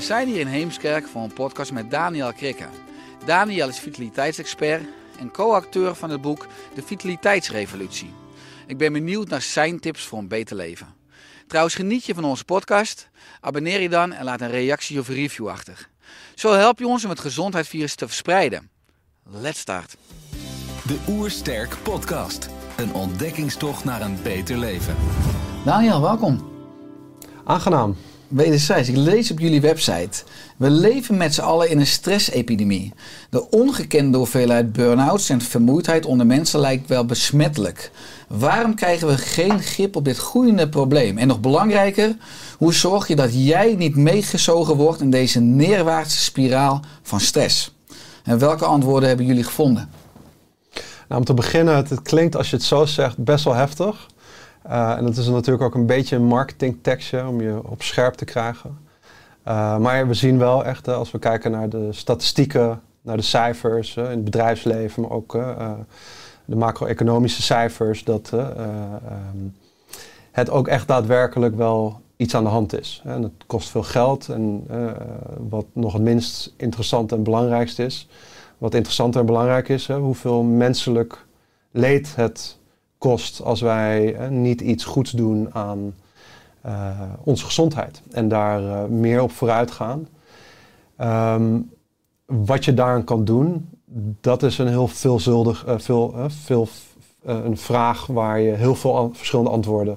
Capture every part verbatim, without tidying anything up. We zijn hier in Heemskerk voor een podcast met Daniel Krikke. Daniel is vitaliteitsexpert en co-auteur van het boek De Vitaliteitsrevolutie. Ik ben benieuwd naar zijn tips voor een beter leven. Trouwens, geniet je van onze podcast? Abonneer je dan en laat een reactie of review achter. Zo help je ons om het gezondheidsvirus te verspreiden. Let's start. De Oersterk podcast. Een ontdekkingstocht naar een beter leven. Daniel, welkom. Aangenaam. Wederzijds, ik lees op jullie website. We leven met z'n allen in een stressepidemie. De ongekende hoeveelheid burn-outs en vermoeidheid onder mensen lijkt wel besmettelijk. Waarom krijgen we geen grip op dit groeiende probleem? En nog belangrijker, hoe zorg je dat jij niet meegezogen wordt in deze neerwaartse spiraal van stress? En welke antwoorden hebben jullie gevonden? Nou, om te beginnen, het klinkt als je het zo zegt best wel heftig. Uh, en dat is natuurlijk ook een beetje een marketingtekstje om je op scherp te krijgen. Uh, maar we zien wel echt, uh, als we kijken naar de statistieken, naar de cijfers uh, in het bedrijfsleven, maar ook uh, de macro-economische cijfers, dat uh, um, het ook echt daadwerkelijk wel iets aan de hand is. En dat kost veel geld en uh, wat nog het minst interessant en belangrijkst is. Wat interessant en belangrijk is, uh, hoeveel menselijk leed het kost als wij eh, niet iets goeds doen aan uh, onze gezondheid en daar uh, meer op vooruit gaan. Um, wat je daaraan kan doen, dat is een heel veelzuldig, uh, veel, uh, veel, uh, een vraag waar je heel veel an- verschillende antwoorden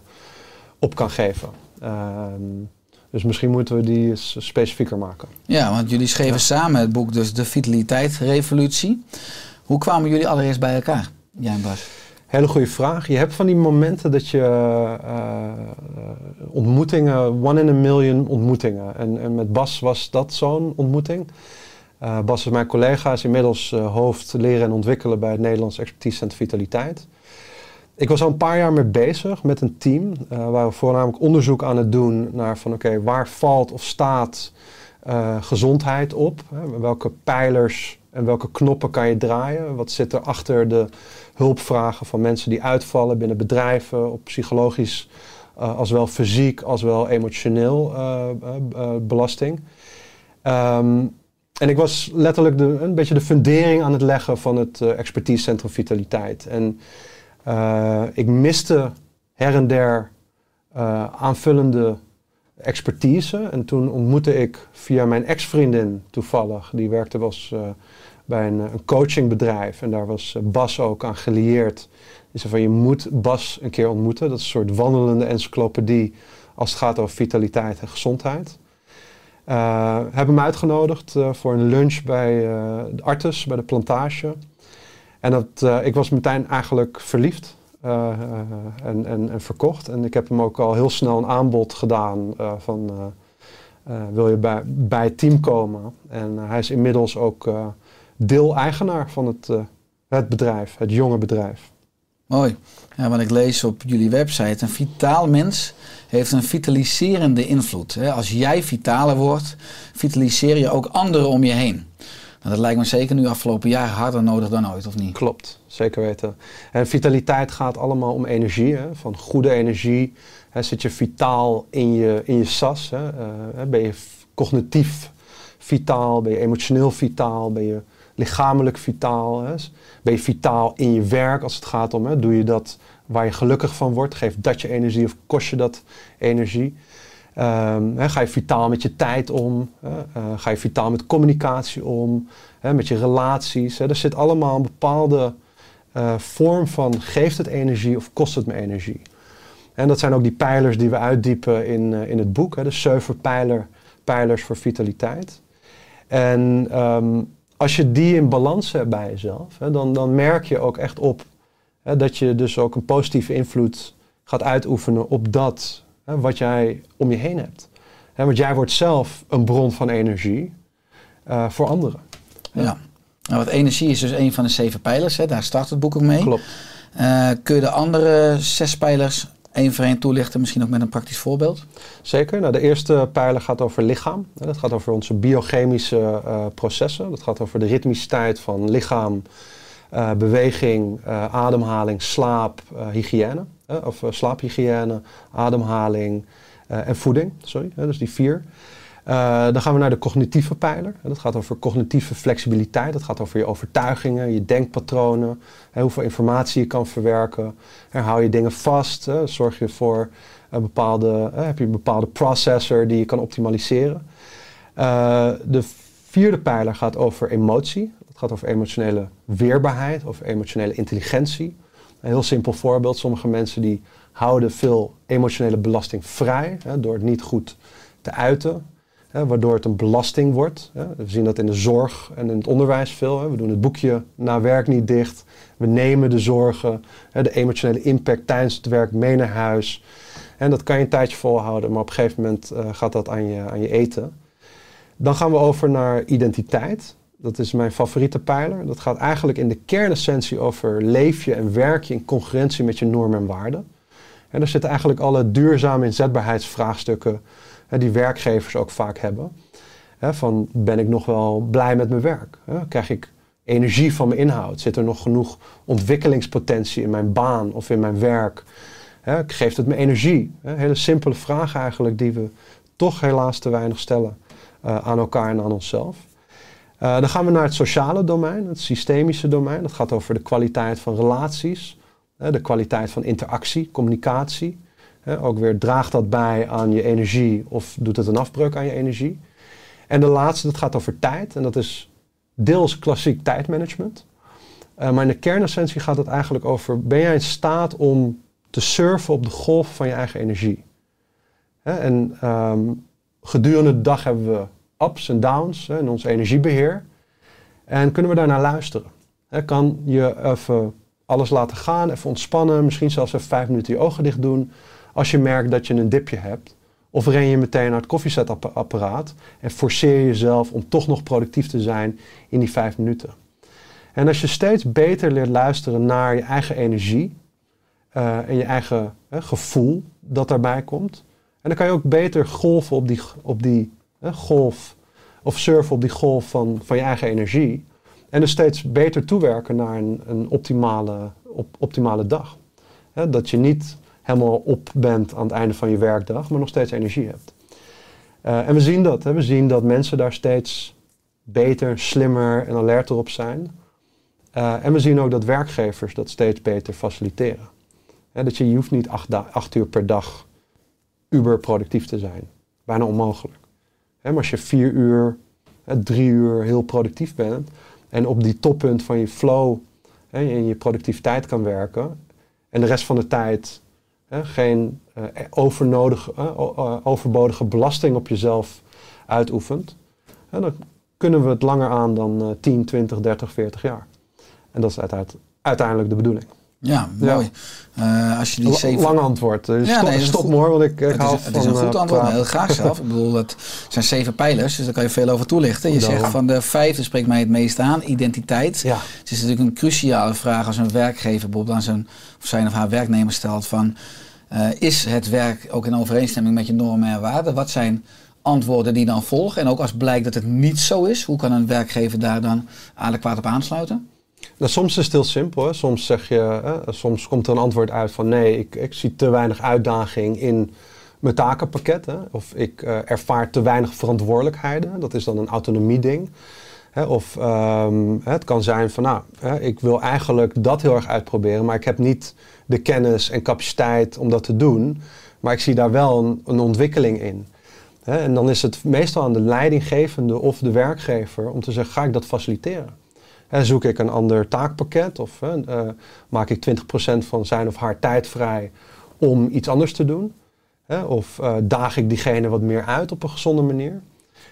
op kan geven. Um, Dus misschien moeten we die eens specifieker maken. Ja, want jullie schreven ja. samen het boek dus De Vitaliteitsrevolutie. Hoe kwamen jullie allereerst bij elkaar, jij en Bas? Hele goede vraag. Je hebt van die momenten dat je uh, ontmoetingen, one in a million ontmoetingen. En, en met Bas was dat zo'n ontmoeting. Uh, Bas is mijn collega, is inmiddels uh, hoofd leren en ontwikkelen bij het Nederlands Expertisecentrum Vitaliteit. Ik was al een paar jaar mee bezig met een team. Uh, waar we voornamelijk onderzoek aan het doen naar van oké, okay, waar valt of staat uh, gezondheid op? Hè? Welke pijlers en welke knoppen kan je draaien? Wat zit er achter de hulpvragen van mensen die uitvallen binnen bedrijven, op psychologisch, uh, als wel fysiek, als wel emotioneel uh, uh, belasting. Um, en ik was letterlijk de, een beetje de fundering aan het leggen van het uh, expertisecentrum Vitaliteit. En uh, ik miste her en der uh, aanvullende expertise. En toen ontmoette ik via mijn ex-vriendin toevallig, die werkte wel eens... Uh, bij een, een coachingbedrijf. En daar was Bas ook aan gelieerd. Die zei van, je moet Bas een keer ontmoeten. Dat is een soort wandelende encyclopedie als het gaat over vitaliteit en gezondheid. Uh, hebben hem uitgenodigd uh, voor een lunch bij uh, de Artis, bij de plantage. En dat, uh, ik was meteen eigenlijk verliefd uh, en, en, en verkocht. En ik heb hem ook al heel snel een aanbod gedaan uh, van... Uh, uh, wil je bij, bij het team komen? En uh, hij is inmiddels ook... Uh, deel-eigenaar van het, uh, het bedrijf, het jonge bedrijf. Mooi, ja, want ik lees op jullie website... een vitaal mens heeft een vitaliserende invloed. Hè? Als jij vitaler wordt, vitaliseer je ook anderen om je heen. Nou, dat lijkt me zeker nu afgelopen jaar harder nodig dan ooit, of niet? Klopt, zeker weten. En vitaliteit gaat allemaal om energie, hè? Van goede energie. Hè? Zit je vitaal in je, in je sas? Hè? Uh, ben je cognitief vitaal? Ben je emotioneel vitaal? Ben je... lichamelijk vitaal. Hè? Ben je vitaal in je werk als het gaat om... Hè? Doe je dat waar je gelukkig van wordt? Geeft dat je energie of kost je dat energie? Um, he, ga je vitaal met je tijd om? Uh, uh, ga je vitaal met communicatie om? He, met je relaties? He, er zit allemaal een bepaalde uh, vorm van geeft het energie of kost het me energie? En dat zijn ook die pijlers die we uitdiepen in, uh, in het boek. He, de zeven pijler, pijlers voor vitaliteit. En um, als je die in balans hebt bij jezelf, he, dan, dan merk je ook echt op he, dat je dus ook een positieve invloed gaat uitoefenen op dat he, wat jij om je heen hebt. He, want jij wordt zelf een bron van energie uh, voor anderen. Ja, ja. Nou, wat energie is dus een van de zeven pijlers, he. Daar start het boek ook mee. Klopt. Uh, kun je de andere zes pijlers één voor één toelichten, misschien ook met een praktisch voorbeeld? Zeker. Nou, de eerste pijler gaat over lichaam. Dat gaat over onze biochemische uh, processen. Dat gaat over de ritmiciteit van lichaam, uh, beweging, uh, ademhaling, slaap, uh, hygiëne. Uh, of uh, slaaphygiëne, ademhaling uh, en voeding. Sorry, uh, dus die vier. Uh, dan gaan we naar de cognitieve pijler. Dat gaat over cognitieve flexibiliteit. Dat gaat over je overtuigingen, je denkpatronen. Hè, hoeveel informatie je kan verwerken. Hou je dingen vast. Hè, zorg je voor een bepaalde, hè, heb je een bepaalde processor die je kan optimaliseren. Uh, de vierde pijler gaat over emotie. Dat gaat over emotionele weerbaarheid, over emotionele intelligentie. Een heel simpel voorbeeld. Sommige mensen die houden veel emotionele belasting vrij. Hè, door het niet goed te uiten. Hè, waardoor het een belasting wordt. Hè. We zien dat in de zorg en in het onderwijs veel. Hè. We doen het boekje na werk niet dicht. We nemen de zorgen, hè, de emotionele impact tijdens het werk mee naar huis. En dat kan je een tijdje volhouden, maar op een gegeven moment uh, gaat dat aan je, aan je eten. Dan gaan we over naar identiteit. Dat is mijn favoriete pijler. Dat gaat eigenlijk in de kernessentie over leef je en werk je in congruentie met je normen en waarden. En daar zitten eigenlijk alle duurzame inzetbaarheidsvraagstukken die werkgevers ook vaak hebben. Van ben ik nog wel blij met mijn werk? Krijg ik energie van mijn inhoud? Zit er nog genoeg ontwikkelingspotentie in mijn baan of in mijn werk? Geeft het me energie? Hele simpele vragen eigenlijk die we toch helaas te weinig stellen aan elkaar en aan onszelf. Dan gaan we naar het sociale domein, het systemische domein. Dat gaat over de kwaliteit van relaties, de kwaliteit van interactie, communicatie. He, ook weer draagt dat bij aan je energie of doet het een afbreuk aan je energie. En de laatste, dat gaat over tijd. En dat is deels klassiek tijdmanagement. Uh, maar in de kernessentie gaat het eigenlijk over, ben jij in staat om te surfen op de golf van je eigen energie? He, en um, gedurende de dag hebben we ups en downs he, in ons energiebeheer. En kunnen we daarnaar luisteren? He, kan je even alles laten gaan, even ontspannen, misschien zelfs even vijf minuten je ogen dicht doen. Als je merkt dat je een dipje hebt, of ren je meteen naar het koffiezetapparaat en forceer jezelf om toch nog productief te zijn in die vijf minuten. En als je steeds beter leert luisteren naar je eigen energie uh, en je eigen uh, gevoel dat daarbij komt. En dan kan je ook beter golven op die, op die uh, golf, of surfen op die golf van, van je eigen energie. En dus steeds beter toewerken naar een, een optimale, op, optimale dag. Uh, dat je niet helemaal op bent aan het einde van je werkdag, maar nog steeds energie hebt. Uh, en we zien dat. Hè? We zien dat mensen daar steeds beter, slimmer en alerter op zijn. Uh, en we zien ook dat werkgevers dat steeds beter faciliteren. Hè, dat je, je hoeft niet acht, acht uur per dag uber productief te zijn. Bijna onmogelijk. Hè, maar als je vier uur, hè, drie uur heel productief bent en op die toppunt van je flow hè, en je productiviteit kan werken en de rest van de tijd geen uh, overnodige, uh, overbodige belasting op jezelf uitoefent, uh, dan kunnen we het langer aan dan uh, tien, twintig, dertig, veertig jaar. En dat is uiteindelijk, uiteindelijk de bedoeling. Ja, mooi. Ja. Uh, als je die L- zeven... Lang antwoord. Dus ja, stop, nee, stop me hoor, want ik, ik hou van... Het is een goed uh, antwoord, heel graag zelf. Ik bedoel, dat zijn zeven pijlers, dus daar kan je veel over toelichten. Je zegt van de vijfde spreekt mij het meest aan, identiteit. Ja. Het is natuurlijk een cruciale vraag als een werkgever bijvoorbeeld aan zijn of, zijn of haar werknemer stelt van... Uh, is het werk ook in overeenstemming met je normen en waarden? Wat zijn antwoorden die dan volgen? En ook als blijkt dat het niet zo is, hoe kan een werkgever daar dan adequaat op aansluiten? Nou, soms is het heel simpel. Hè. Soms zeg je, hè, soms komt er een antwoord uit van nee, ik, ik zie te weinig uitdaging in mijn takenpakket. Hè. Of ik uh, ervaar te weinig verantwoordelijkheden. Dat is dan een autonomieding. Hè. Of um, het kan zijn van nou, hè, ik wil eigenlijk dat heel erg uitproberen, maar ik heb niet de kennis en capaciteit om dat te doen. Maar ik zie daar wel een, een ontwikkeling in. He, en dan is het meestal aan de leidinggevende of de werkgever om te zeggen, ga ik dat faciliteren? He, zoek ik een ander taakpakket of he, uh, maak ik twintig procent van zijn of haar tijd vrij om iets anders te doen? He, of uh, daag ik diegene wat meer uit op een gezonde manier?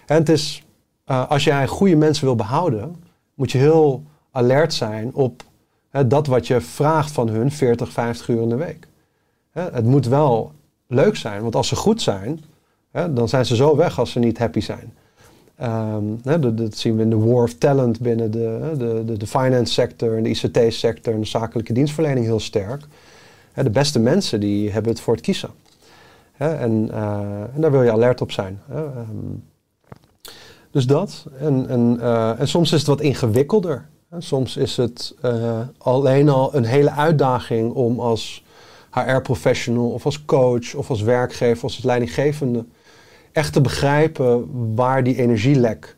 En het is, uh, als jij goede mensen wil behouden, moet je heel alert zijn op he, dat wat je vraagt van hun veertig, vijftig uur in de week. He, het moet wel leuk zijn, want als ze goed zijn, he, dan zijn ze zo weg als ze niet happy zijn. Um, he, dat, dat zien we in de War of Talent binnen de, de, de, de finance sector en de I C T sector en de zakelijke dienstverlening heel sterk. He, de beste mensen die hebben het voor het kiezen. He, en, uh, en daar wil je alert op zijn. He, um, dus dat. En, en, uh, en soms is het wat ingewikkelder. He, soms is het uh, alleen al een hele uitdaging om als H R-professional of als coach of als werkgever, als leidinggevende, echt te begrijpen waar die energielek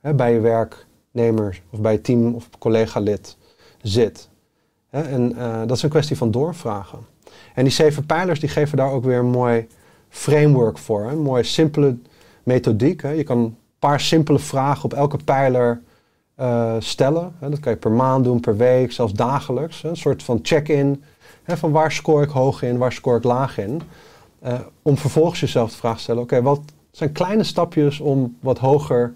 hè, bij je werknemer of bij je team of collega-lid zit. Hè, en uh, dat is een kwestie van doorvragen. En die zeven pijlers die geven daar ook weer een mooi framework voor. Hè, een mooie simpele methodiek. Hè. Je kan een paar simpele vragen op elke pijler uh, stellen. Hè. Dat kan je per maand doen, per week, zelfs dagelijks. Hè. Een soort van check-in. He, van waar scoor ik hoog in, waar scoor ik laag in. Uh, om vervolgens jezelf de vraag te stellen, oké, okay, wat zijn kleine stapjes om wat hoger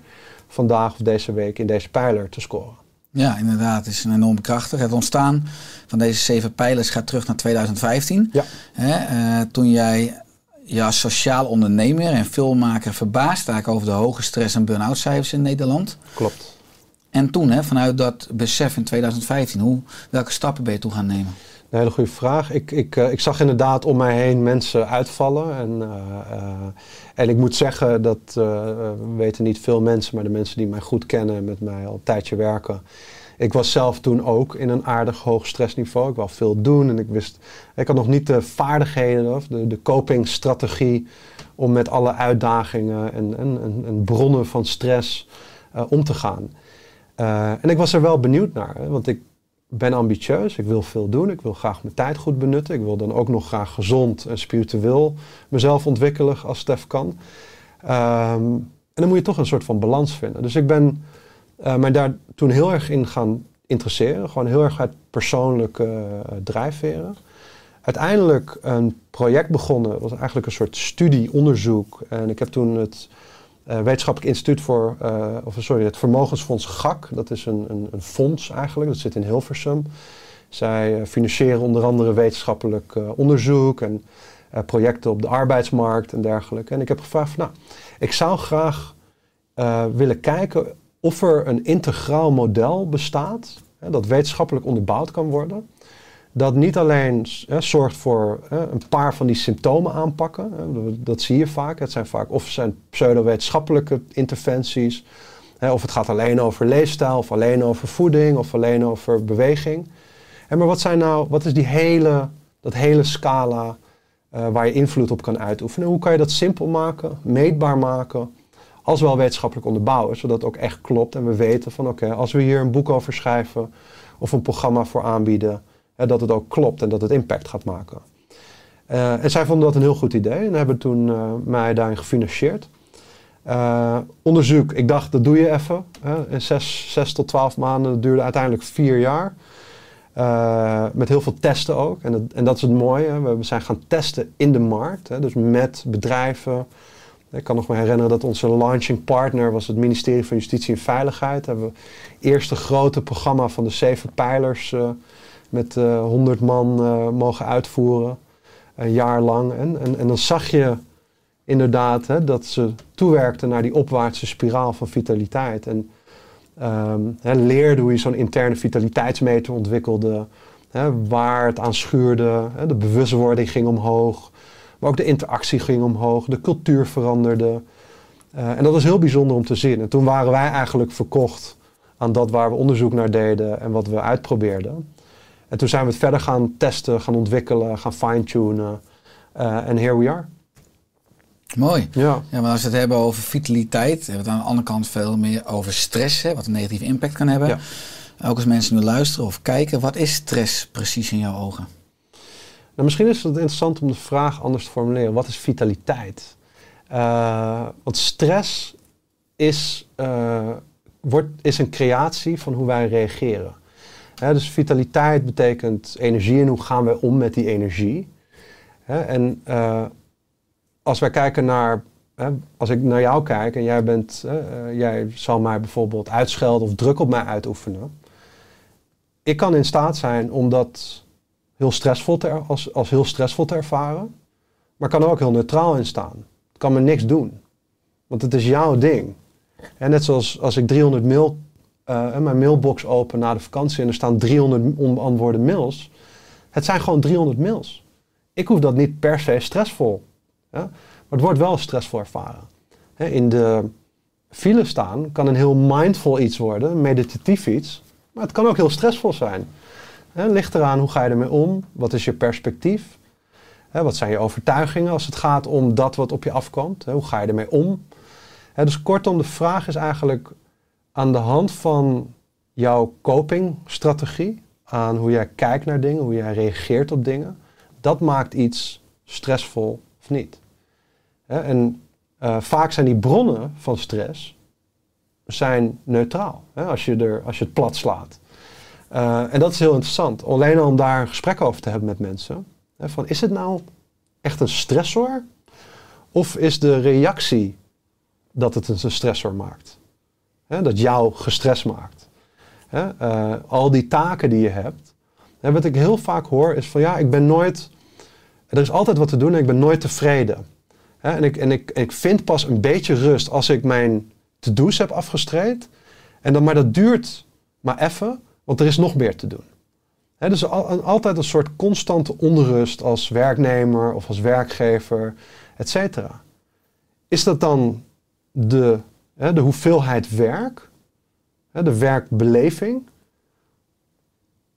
vandaag of deze week in deze pijler te scoren? Ja, inderdaad, het is een enorm krachtig. Het ontstaan van deze zeven pijlers gaat terug naar tweeduizend vijftien. Ja. He, uh, toen jij je als sociaal ondernemer en filmmaker verbaasd raakte over de hoge stress- en burn-out cijfers in Nederland. Klopt. En toen, he, vanuit dat besef in tweeduizend vijftien, hoe, welke stappen ben je toen gaan nemen? Een hele goede vraag. Ik, ik, uh, ik zag inderdaad om mij heen mensen uitvallen. En, uh, uh, en ik moet zeggen, dat uh, weten niet veel mensen, maar de mensen die mij goed kennen en met mij al een tijdje werken. Ik was zelf toen ook in een aardig hoog stressniveau. Ik wou veel doen en ik wist, ik had nog niet de vaardigheden of de, de copingstrategie om met alle uitdagingen en, en, en bronnen van stress uh, om te gaan. Uh, en ik was er wel benieuwd naar, hè, want ik ben ambitieus, ik wil veel doen, ik wil graag mijn tijd goed benutten. Ik wil dan ook nog graag gezond en spiritueel mezelf ontwikkelen als het even kan. Um, en dan moet je toch een soort van balans vinden. Dus ik ben uh, mij daar toen heel erg in gaan interesseren. Gewoon heel erg uit persoonlijke uh, drijfveren. Uiteindelijk een project begonnen. Dat was eigenlijk een soort studieonderzoek. En ik heb toen het Uh, wetenschappelijk instituut voor, uh, of sorry, het Vermogensfonds G A K. Dat is een, een, een fonds eigenlijk, dat zit in Hilversum. Zij uh, financieren onder andere wetenschappelijk uh, onderzoek en uh, projecten op de arbeidsmarkt en dergelijke. En ik heb gevraagd van, nou, ik zou graag uh, willen kijken of er een integraal model bestaat, hè, dat wetenschappelijk onderbouwd kan worden. Dat niet alleen hè, zorgt voor hè, een paar van die symptomen aanpakken. Hè, dat zie je vaak. Het zijn vaak of het zijn pseudowetenschappelijke interventies. Hè, of het gaat alleen over leefstijl. Of alleen over voeding. Of alleen over beweging. En maar wat zijn nou, wat is die hele, dat hele scala uh, waar je invloed op kan uitoefenen? Hoe kan je dat simpel maken? Meetbaar maken? Als wel wetenschappelijk onderbouwen. Zodat het ook echt klopt. En we weten van oké, okay, als we hier een boek over schrijven. Of een programma voor aanbieden. Dat het ook klopt en dat het impact gaat maken. Uh, en zij vonden dat een heel goed idee en hebben toen uh, mij daarin gefinancierd. Uh, onderzoek, ik dacht dat doe je even. Uh, in zes, zes tot twaalf maanden, dat duurde uiteindelijk vier jaar. Uh, met heel veel testen ook. En dat, en dat is het mooie, hè. We zijn gaan testen in de markt. Hè, dus met bedrijven. Ik kan nog me herinneren dat onze launching partner was het Ministerie van Justitie en Veiligheid. Daar hebben we het eerste grote programma van de zeven pijlers Uh, met uh, honderd man uh, mogen uitvoeren, een jaar lang. En, en, en dan zag je inderdaad hè, dat ze toewerkten naar die opwaartse spiraal van vitaliteit. En um, hè, leerde hoe je zo'n interne vitaliteitsmeter ontwikkelde, hè, waar het aan schuurde, hè, de bewustwording ging omhoog, maar ook de interactie ging omhoog, de cultuur veranderde. Uh, en dat was heel bijzonder om te zien. En toen waren wij eigenlijk verkocht aan dat waar we onderzoek naar deden en wat we uitprobeerden. En toen zijn we het verder gaan testen, gaan ontwikkelen, gaan fine-tunen. En uh, here we are. Mooi. Ja. Ja, maar als we het hebben over vitaliteit, hebben we het aan de andere kant veel meer over stress, hè, wat een negatieve impact kan hebben. Ja. Ook als mensen nu luisteren of kijken, wat is stress precies in jouw ogen? Nou, misschien is het interessant om de vraag anders te formuleren. Wat is vitaliteit? Uh, want stress is, uh, wordt, is een creatie van hoe wij reageren. He, dus vitaliteit betekent energie en hoe gaan wij om met die energie. He, en uh, als wij kijken naar, he, als ik naar jou kijk en jij, bent, uh, jij zal mij bijvoorbeeld uitschelden of druk op mij uitoefenen. Ik kan in staat zijn om dat heel stressvol te er, als, als heel stressvol te ervaren, maar kan er ook heel neutraal in staan. Het kan me niks doen, want het is jouw ding. En net zoals als ik driehonderd mail Uh, mijn mailbox open na de vakantie en er staan driehonderd onbeantwoorde mails. Het zijn gewoon driehonderd mails. Ik hoef dat niet per se stressvol. Hè? Maar het wordt wel stressvol ervaren. Hè, in de file staan kan een heel mindful iets worden, een meditatief iets. Maar het kan ook heel stressvol zijn. Hè, ligt eraan hoe ga je ermee om? Wat is je perspectief? Hè, wat zijn je overtuigingen als het gaat om dat wat op je afkomt? Hè, hoe ga je ermee om? Hè, dus kortom, de vraag is eigenlijk, aan de hand van jouw copingstrategie, aan hoe jij kijkt naar dingen, hoe jij reageert op dingen, dat maakt iets stressvol of niet. En uh, vaak zijn die bronnen van stress zijn neutraal, hè, als je er, als je het plat slaat. Uh, en dat is heel interessant. Alleen al om daar een gesprek over te hebben met mensen. Hè, van, is het nou echt een stressor? Of is de reactie dat het een stressor maakt? Hè, dat jou gestrest maakt. Hè, uh, al die taken die je hebt. Hè, wat ik heel vaak hoor is van ja, ik ben nooit... Er is altijd wat te doen en ik ben nooit tevreden. Hè, en ik, en ik, ik vind pas een beetje rust als ik mijn to-do's heb afgestreed. En dan, maar dat duurt maar even, want er is nog meer te doen. Hè, dus al, een, altijd een soort constante onrust als werknemer of als werkgever, et cetera. Is dat dan de... de hoeveelheid werk, de werkbeleving,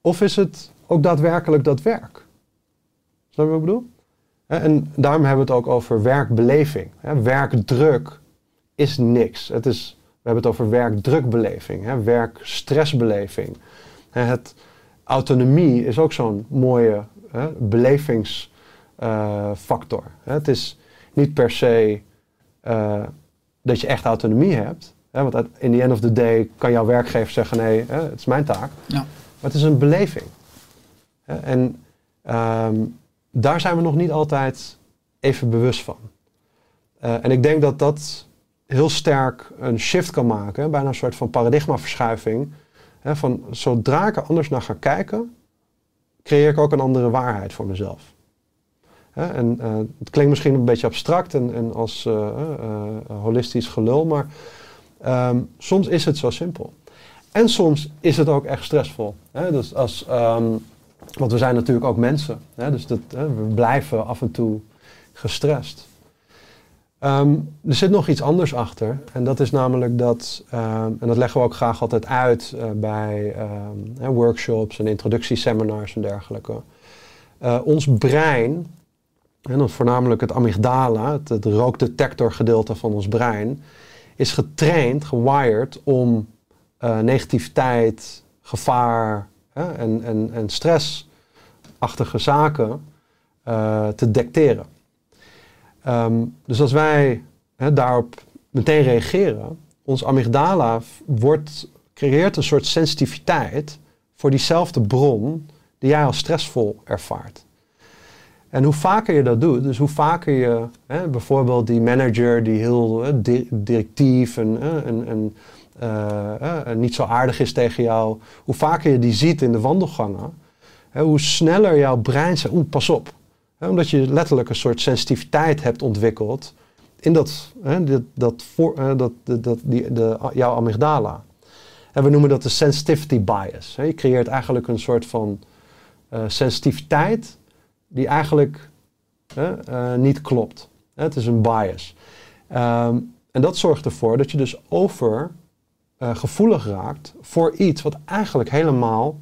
of is het ook daadwerkelijk dat werk? Snap je wat ik bedoel? En daarom hebben we het ook over werkbeleving. Werkdruk is niks. Het is, we hebben het over werkdrukbeleving, werkstressbeleving. Het, autonomie is ook zo'n mooie belevingsfactor. Het is niet per se... Uh, dat je echt autonomie hebt. Hè? Want in the end of the day kan jouw werkgever zeggen... nee, hè, het is mijn taak. Ja. Maar het is een beleving. Hè? En um, daar zijn we nog niet altijd even bewust van. Uh, en ik denk dat dat heel sterk een shift kan maken. Hè? Bijna een soort van paradigmaverschuiving. Hè? Van zodra ik er anders naar ga kijken... creëer ik ook een andere waarheid voor mezelf. He, en uh, het klinkt misschien een beetje abstract en, en als uh, uh, holistisch gelul, maar um, soms is het zo simpel. En soms is het ook echt stressvol. He, dus als, um, want we zijn natuurlijk ook mensen, he, dus dat, he, we blijven af en toe gestrest. Um, er zit nog iets anders achter en dat is namelijk dat, um, en dat leggen we ook graag altijd uit uh, bij um, workshops en introductieseminars en dergelijke. Uh, ons brein... En dan voornamelijk het amygdala, het, het rookdetectorgedeelte van ons brein, is getraind, gewired om uh, negativiteit, gevaar hè, en, en, en stressachtige zaken uh, te detecteren. Um, dus als wij hè, daarop meteen reageren, ons amygdala wordt, creëert een soort sensitiviteit voor diezelfde bron die jij als stressvol ervaart. En hoe vaker je dat doet, dus hoe vaker je hè, bijvoorbeeld die manager die heel hè, di- directief en, en, en, uh, uh, en niet zo aardig is tegen jou, hoe vaker je die ziet in de wandelgangen, hè, hoe sneller jouw brein zegt, oeh, pas op. Hè, omdat je letterlijk een soort sensitiviteit hebt ontwikkeld in dat, hè, dat, dat, voor, hè, dat, dat, dat die, de, jouw amygdala. En we noemen dat de sensitivity bias. Hè. Je creëert eigenlijk een soort van uh, sensitiviteit die eigenlijk hè, uh, niet klopt. Het is een bias. Um, en dat zorgt ervoor dat je dus over uh, gevoelig raakt voor iets wat eigenlijk helemaal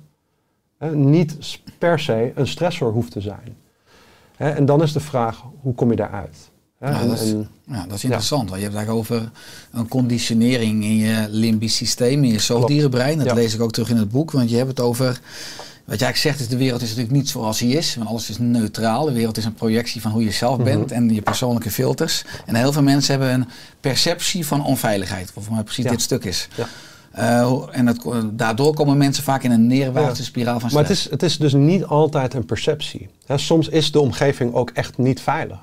hè, niet per se een stressor hoeft te zijn. Hè, en dan is de vraag, hoe kom je daaruit? Hè, nou, en, dat, is, en, ja, dat is interessant, ja. Want je hebt daar over een conditionering in je limbisch systeem, in je zoogdierenbrein. Dat ja. lees ik ook terug in het boek, want je hebt het over... Wat je eigenlijk zegt is, de wereld is natuurlijk niet zoals hij is. Want alles is neutraal. De wereld is een projectie van hoe je zelf bent mm-hmm. en je persoonlijke filters. En heel veel mensen hebben een perceptie van onveiligheid. Wat voor mij precies ja. dit stuk is. Ja. Uh, en het, daardoor komen mensen vaak in een neerwaartse ja. spiraal van stress. Maar het is, het is dus niet altijd een perceptie. He, soms is de omgeving ook echt niet veilig.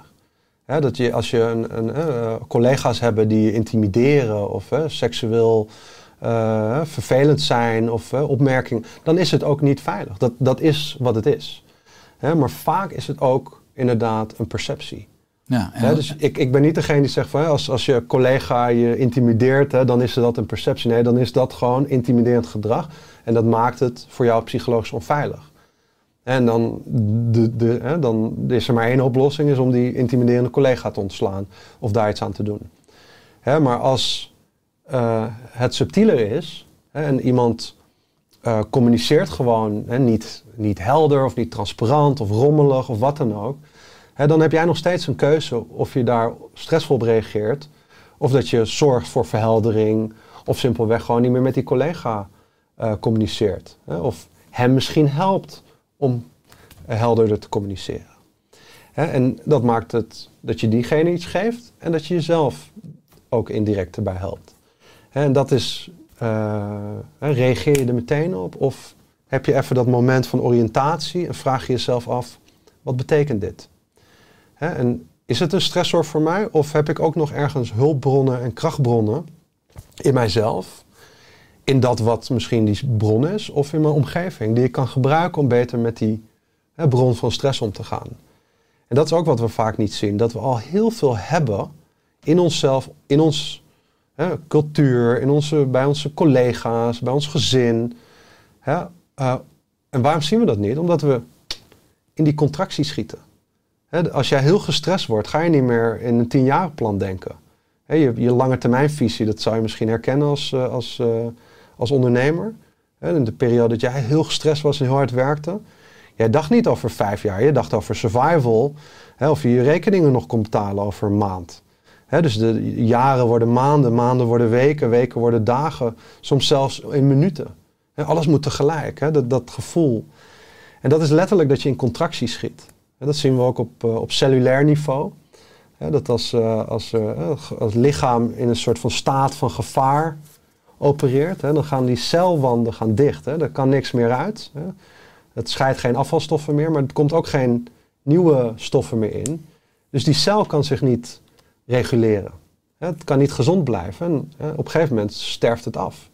He, dat je, als je een, een, uh, collega's hebben die je intimideren of uh, seksueel... Uh, vervelend zijn of uh, opmerking, dan is het ook niet veilig. Dat, dat is wat het is. Hè? Maar vaak is het ook inderdaad een perceptie. Ja, en hè? Dus ik, ik ben niet degene die zegt van, als, als je collega je intimideert, hè, dan is dat een perceptie. Nee, dan is dat gewoon intimiderend gedrag. En dat maakt het voor jou psychologisch onveilig. En dan, de, de, hè, dan is er maar één oplossing, is om die intimiderende collega te ontslaan of daar iets aan te doen. Hè? Maar als... Uh, het subtieler is, hè, en iemand uh, communiceert gewoon hè, niet, niet helder of niet transparant of rommelig of wat dan ook, hè, dan heb jij nog steeds een keuze of je daar stressvol op reageert of dat je zorgt voor verheldering of simpelweg gewoon niet meer met die collega uh, communiceert. Hè, of hem misschien helpt om uh, helderder te communiceren. Hè, en dat maakt het dat je diegene iets geeft en dat je jezelf ook indirect erbij helpt. En dat is, uh, reageer je er meteen op of heb je even dat moment van oriëntatie en vraag je jezelf af, wat betekent dit? Hè, en is het een stressor voor mij of heb ik ook nog ergens hulpbronnen en krachtbronnen in mijzelf, in dat wat misschien die bron is of in mijn omgeving, die ik kan gebruiken om beter met die hè, bron van stress om te gaan? En dat is ook wat we vaak niet zien, dat we al heel veel hebben in onszelf, in ons... Hè, cultuur, in onze, bij onze collega's, bij ons gezin. Hè, uh, en waarom zien we dat niet? Omdat we in die contractie schieten. Hè, als jij heel gestrest wordt, ga je niet meer in een tienjarenplan denken. Hè, je, je lange termijnvisie, dat zou je misschien herkennen als, uh, als, uh, als ondernemer. Hè, in de periode dat jij heel gestrest was en heel hard werkte. Jij dacht niet over vijf jaar, je dacht over survival. Hè, of je je rekeningen nog kon betalen over een maand. He, dus de jaren worden maanden, maanden worden weken, weken worden dagen, soms zelfs in minuten. He, alles moet tegelijk, he, dat, dat gevoel. En dat is letterlijk dat je in contractie schiet. He, dat zien we ook op, uh, op cellulair niveau. He, dat als, uh, als, uh, als lichaam in een soort van staat van gevaar opereert, he, dan gaan die celwanden gaan dicht. He, er kan niks meer uit. He. Het scheidt geen afvalstoffen meer, maar er komt ook geen nieuwe stoffen meer in. Dus die cel kan zich niet... reguleren. Het kan niet gezond blijven en op een gegeven moment sterft het af.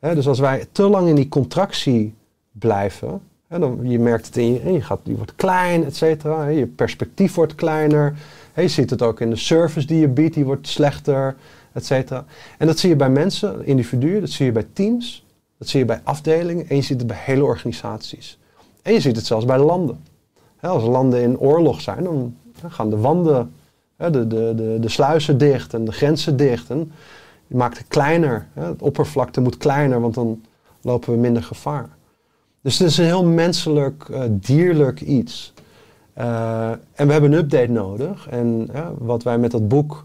Dus als wij te lang in die contractie blijven, dan, je merkt het in je, je, gaat, je wordt klein, et cetera, je perspectief wordt kleiner, je ziet het ook in de service die je biedt, die wordt slechter, et cetera. En dat zie je bij mensen, individuen, dat zie je bij teams, dat zie je bij afdelingen en je ziet het bij hele organisaties. En je ziet het zelfs bij landen. Als landen in oorlog zijn, dan gaan de wanden... De, de, de, de sluizen dicht en de grenzen dicht. En je maakt het kleiner. Het oppervlakte moet kleiner, want dan lopen we minder gevaar. Dus het is een heel menselijk, uh, dierlijk iets. Uh, en we hebben een update nodig. En uh, wat wij met dat boek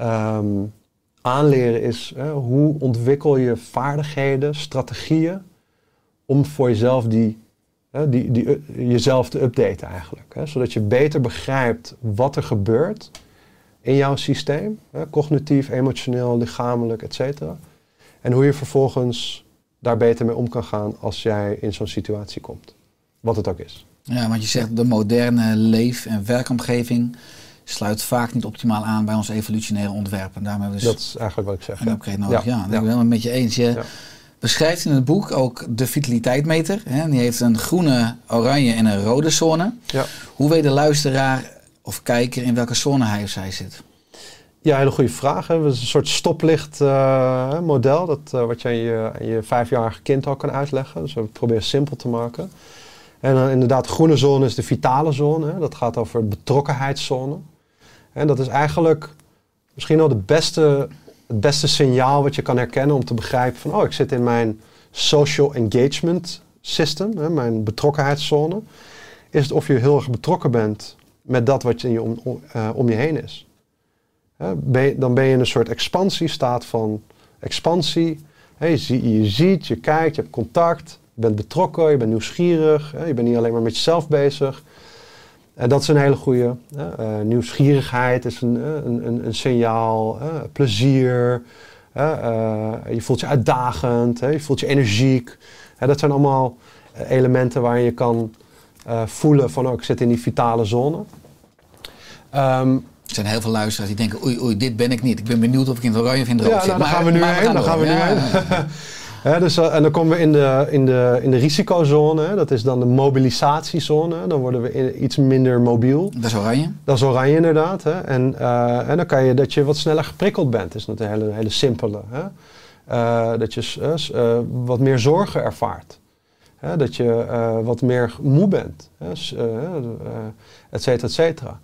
um, aanleren is... Uh, hoe ontwikkel je vaardigheden, strategieën... om voor jezelf die... Die, die, uh, jezelf te updaten eigenlijk. Hè, zodat je beter begrijpt wat er gebeurt in jouw systeem. Hè, cognitief, emotioneel, lichamelijk, et cetera. En hoe je vervolgens daar beter mee om kan gaan als jij in zo'n situatie komt. Wat het ook is. Ja, want je zegt de moderne leef- en werkomgeving sluit vaak niet optimaal aan bij ons evolutionaire ontwerp. En daarmee dus dat is eigenlijk wat ik zeg. Een upgrade nodig. Ja, ja, ja. Ik ben het helemaal met je eens. Je ja. beschrijft in het boek ook de vitaliteitsmeter. Hè? Die heeft een groene, oranje en een rode zone. Ja. Hoe weet de luisteraar of kijker in welke zone hij of zij zit? Ja, hele goede vraag. Hè? Dat is een soort stoplichtmodel. Uh, dat uh, wat je aan, je aan je vijfjarige kind al kan uitleggen. Dus we proberen simpel te maken. En uh, inderdaad, de groene zone is de vitale zone. Hè? Dat gaat over de betrokkenheidszone. En dat is eigenlijk misschien wel de beste... Het beste signaal wat je kan herkennen om te begrijpen van... oh, ik zit in mijn social engagement system, hè, mijn betrokkenheidszone... is het of je heel erg betrokken bent met dat wat in je om, uh, om je heen is. Hè, ben je, dan ben je in een soort expansiestaat van expansie. Hè, je, je ziet, je kijkt, je hebt contact, bent betrokken, je bent nieuwsgierig, hè, je bent niet alleen maar met jezelf bezig. Uh, dat is een hele goede. Uh, nieuwsgierigheid is een, een, een, een signaal, uh, plezier, uh, uh, je voelt je uitdagend, hè, je voelt je energiek. Uh, dat zijn allemaal elementen waarin je kan uh, voelen van oh, ik zit in die vitale zone. Um, Er zijn heel veel luisteraars die denken, oei, oei, dit ben ik niet. Ik ben benieuwd of ik in het oranje of in het rood zit. Ja, nou, daar gaan we nu heen. Dan gaan we nu heen. Ja, dus, uh, en dan komen we in de, in de, in de risicozone. Hè. Dat is dan de mobilisatiezone. Dan worden we in, iets minder mobiel. Dat is oranje. Dat is oranje, inderdaad. Hè. En, uh, en dan kan je dat je wat sneller geprikkeld bent. Dat is een hele, hele simpele. Hè. Uh, dat je uh, wat meer zorgen ervaart. Hè. Dat je uh, wat meer moe bent. Hè. Uh, et cetera, et cetera.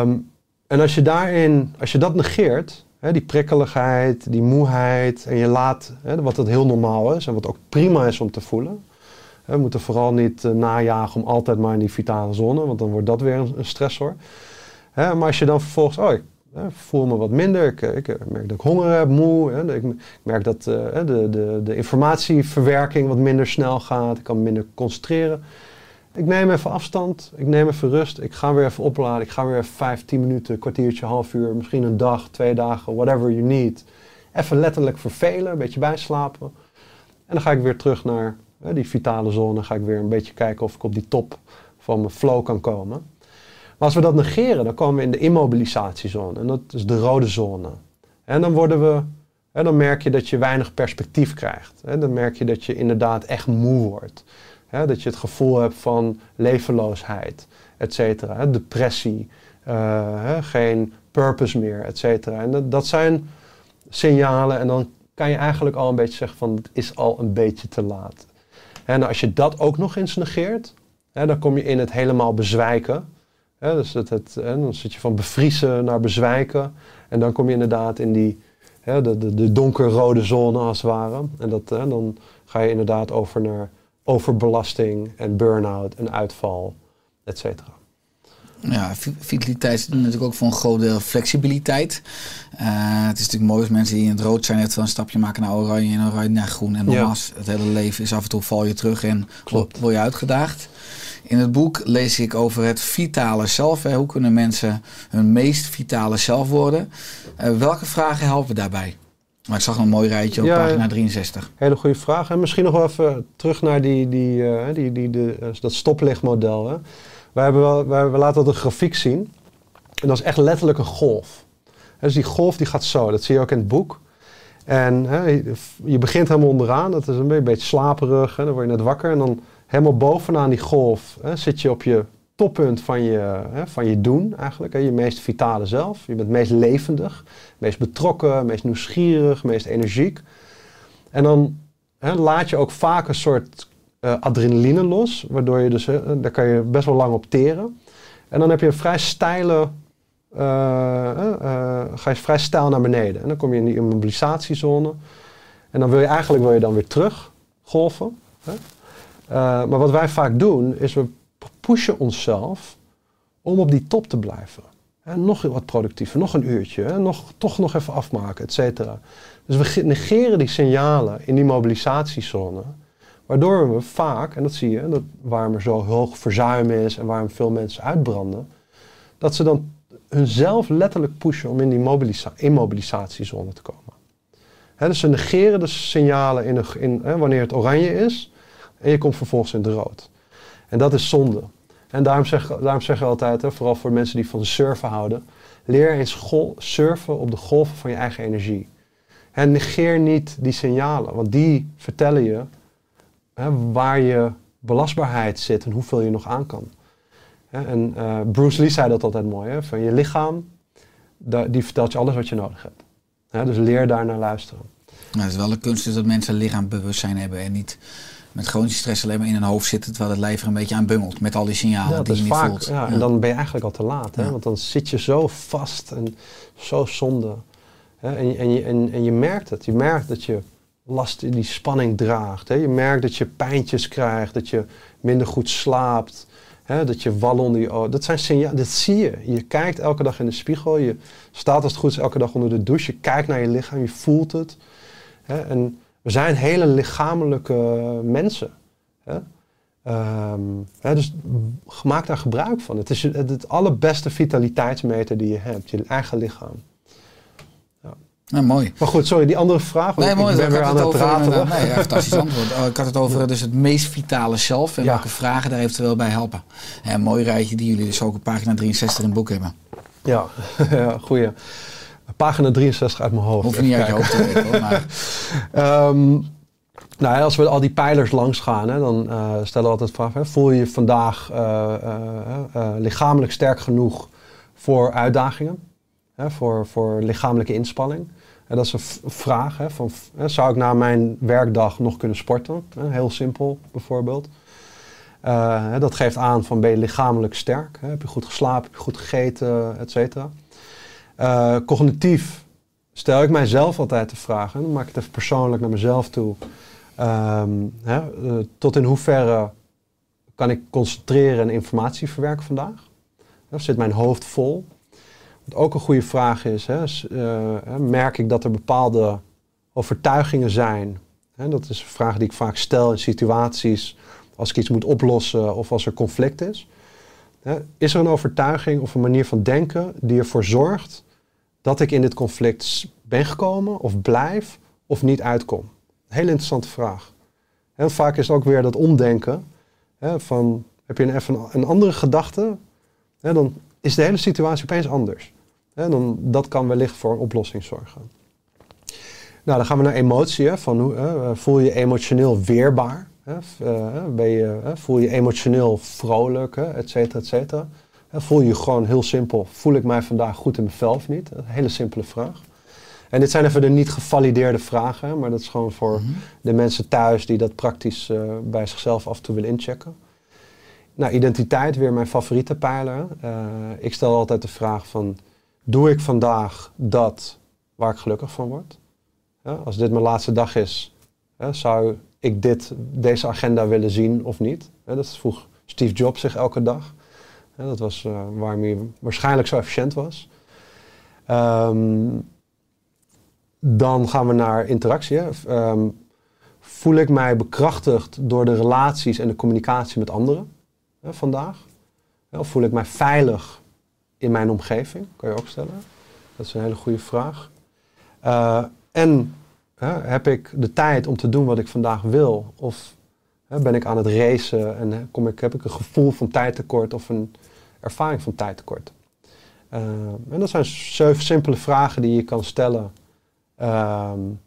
Um, En als je daarin, als je dat negeert, hè, die prikkeligheid, die moeheid, en je laat, hè, wat dat heel normaal is en wat ook prima is om te voelen. Hè, we moeten vooral niet uh, najagen om altijd maar in die vitale zone, want dan wordt dat weer een, een stressor. Hè, maar als je dan vervolgens, oh, ik hè, voel me wat minder, ik, ik merk dat ik honger heb, moe, hè, ik, ik merk dat uh, de, de, de informatieverwerking wat minder snel gaat, ik kan minder concentreren. Ik neem even afstand, ik neem even rust, ik ga weer even opladen, ik ga weer even vijf, tien minuten, kwartiertje, half uur, misschien een dag, twee dagen, whatever you need. Even letterlijk vervelen, een beetje bijslapen. En dan ga ik weer terug naar hè, die vitale zone, ga ik weer een beetje kijken of ik op die top van mijn flow kan komen. Maar als we dat negeren, dan komen we in de immobilisatiezone en dat is de rode zone. En dan worden we, hè, dan merk je dat je weinig perspectief krijgt. Hè, dan merk je dat je inderdaad echt moe wordt. He, dat je het gevoel hebt van levenloosheid, et cetera. He, depressie, uh, he, geen purpose meer, et cetera. En dat, dat zijn signalen en dan kan je eigenlijk al een beetje zeggen van het is al een beetje te laat. He, en als je dat ook nog eens negeert, he, dan kom je in het helemaal bezwijken. He, dus het, het, he, dan zit je van bevriezen naar bezwijken. En dan kom je inderdaad in die he, de, de, de donkerrode zone als het ware. En dat, he, dan ga je inderdaad over naar overbelasting en burn-out en uitval, et cetera. Ja, vitaliteit is natuurlijk ook voor een groot deel flexibiliteit. Uh, het is natuurlijk mooi als mensen die in het rood zijn net wel een stapje maken naar oranje en oranje naar groen. En normaal ja. Het hele leven is af en toe val je terug en klopt. Word je uitgedaagd. In het boek lees ik over het vitale zelf. Hè. Hoe kunnen mensen hun meest vitale zelf worden? Uh, welke vragen helpen daarbij? Maar ik zag een mooi rijtje op ja, pagina drieënzestig. Hele goede vraag. En misschien nog wel even terug naar die, die, uh, die, die, de, uh, dat stoplichtmodel. Hè. Wij hebben wel, wij, we laten dat een grafiek zien. En dat is echt letterlijk een golf. Dus die golf die gaat zo. Dat zie je ook in het boek. En hè, je, je begint helemaal onderaan. Dat is een beetje, een beetje slaperig. Hè. Dan word je net wakker. En dan helemaal bovenaan die golf hè, zit je op je toppunt van je, hè, van je doen eigenlijk. Hè, je meest vitale zelf. Je bent meest levendig, meest betrokken, meest nieuwsgierig, meest energiek. En dan hè, laat je ook vaak een soort uh, adrenaline los. Waardoor je dus, hè, daar kan je best wel lang op teren. En dan heb je een vrij steile, uh, uh, uh, ga je vrij steil naar beneden. En dan kom je in die immobilisatiezone. En dan wil je eigenlijk wil je dan weer terug golven. Hè. Uh, maar wat wij vaak doen is we pushen onszelf om op die top te blijven. En nog wat productiever, nog een uurtje, hè? Nog, toch nog even afmaken, et cetera. Dus we negeren die signalen in die mobilisatiezone, waardoor we vaak, en dat zie je, dat waarom er zo hoog verzuim is en waarom veel mensen uitbranden, dat ze dan hunzelf letterlijk pushen om in die mobilisa- immobilisatiezone te komen. Hè, dus ze negeren de signalen in de, in, hè, wanneer het oranje is en je komt vervolgens in het rood. En dat is zonde. En daarom zeggen we daarom zeg altijd, hè, vooral voor mensen die van surfen houden, leer eens gol- surfen op de golven van je eigen energie. En negeer niet die signalen, want die vertellen je hè, waar je belastbaarheid zit en hoeveel je nog aan kan. En uh, Bruce Lee zei dat altijd mooi, hè, van je lichaam, die vertelt je alles wat je nodig hebt. Hè, dus leer daar naar luisteren. Nou, het is wel de kunst is dat mensen lichaambewustzijn hebben en niet met chronische stress alleen maar in een hoofd zitten, terwijl het lijf er een beetje aan bungelt met al die signalen ja, die je niet vaak, voelt. Ja, ja. En dan ben je eigenlijk al te laat, hè? Ja. Want dan zit je zo vast en zo zonde. Hè? En, en, je, en, en je merkt het. Je merkt dat je last in die spanning draagt. Hè? Je merkt dat je pijntjes krijgt, dat je minder goed slaapt, hè? Dat je wallen onder je ogen. Dat zijn signalen, dat zie je. Je kijkt elke dag in de spiegel, je staat als het goed is elke dag onder de douche, je kijkt naar je lichaam, je voelt het. Hè? En We zijn hele lichamelijke mensen. Hè? Um, hè, dus maak daar gebruik van. Het is het, het allerbeste vitaliteitsmeter die je hebt. Je eigen lichaam. Ja. Nou, mooi. Maar goed, sorry, die andere vraag. Nee, mooi. Ik ben weer aan het ratelen. Nee, ja, fantastisch antwoord. Oh, ik had het over dus het meest vitale zelf. En ja. welke vragen daar eventueel bij helpen. En een mooi rijtje die jullie dus ook op pagina drieënzestig in het boek hebben. Ja, ja, goeie. Pagina drieënzestig uit mijn hoofd. Hoef je niet uit je hoofd te weten. Maar... um, nou, als we al die pijlers langs gaan, hè, dan uh, stellen we altijd de vraag, hè, voel je je vandaag uh, uh, uh, lichamelijk sterk genoeg voor uitdagingen? Hè, voor, voor lichamelijke inspanning? En dat is een vraag, hè, van, hè, zou ik na mijn werkdag nog kunnen sporten? Hè, heel simpel bijvoorbeeld. Uh, hè, dat geeft aan van ben je lichamelijk sterk? Hè, heb je goed geslapen, heb je goed gegeten, et cetera? Uh, cognitief stel ik mijzelf altijd de vraag, en dan maak ik het even persoonlijk naar mezelf toe. Um, hè, uh, tot in hoeverre kan ik concentreren en informatie verwerken vandaag? Of zit mijn hoofd vol? Wat ook een goede vraag is, hè, is uh, merk ik dat er bepaalde overtuigingen zijn? Hè, dat is een vraag die ik vaak stel in situaties als ik iets moet oplossen of als er conflict is. Hè, is er een overtuiging of een manier van denken die ervoor zorgt dat ik in dit conflict ben gekomen of blijf of niet uitkom? Hele interessante vraag. En vaak is het ook weer dat omdenken. Hè, van, heb je even een, een andere gedachte, hè, dan is de hele situatie opeens anders. Hè, dan, dat kan wellicht voor een oplossing zorgen. Nou, dan gaan we naar emotie. Hè, van, hoe, hè, voel je emotioneel weerbaar? Hè, ben je, hè, voel je emotioneel vrolijk? Hè, et cetera, et cetera. Voel je gewoon heel simpel. Voel ik mij vandaag goed in mijn vel of niet? Een hele simpele vraag. En dit zijn even de niet gevalideerde vragen, maar dat is gewoon voor mm-hmm. de mensen thuis die dat praktisch uh, bij zichzelf af en toe willen inchecken. Nou, identiteit, weer mijn favoriete pijler. Uh, ik stel altijd de vraag van, doe ik vandaag dat waar ik gelukkig van word? Ja, als dit mijn laatste dag is, ja, zou ik dit, deze agenda willen zien of niet? Ja, dat vroeg Steve Jobs zich elke dag. Ja, dat was uh, waarom hij waarschijnlijk zo efficiënt was. Um, Dan gaan we naar interactie. Um, voel ik mij bekrachtigd door de relaties en de communicatie met anderen hè, vandaag? Of voel ik mij veilig in mijn omgeving? Kan je ook stellen. Dat is een hele goede vraag. Uh, en hè, heb ik de tijd om te doen wat ik vandaag wil? Of hè, ben ik aan het racen en kom ik, heb ik een gevoel van tijdtekort of een ervaring van tijdtekort? Uh, en dat zijn zeven simpele vragen die je kan stellen. Um,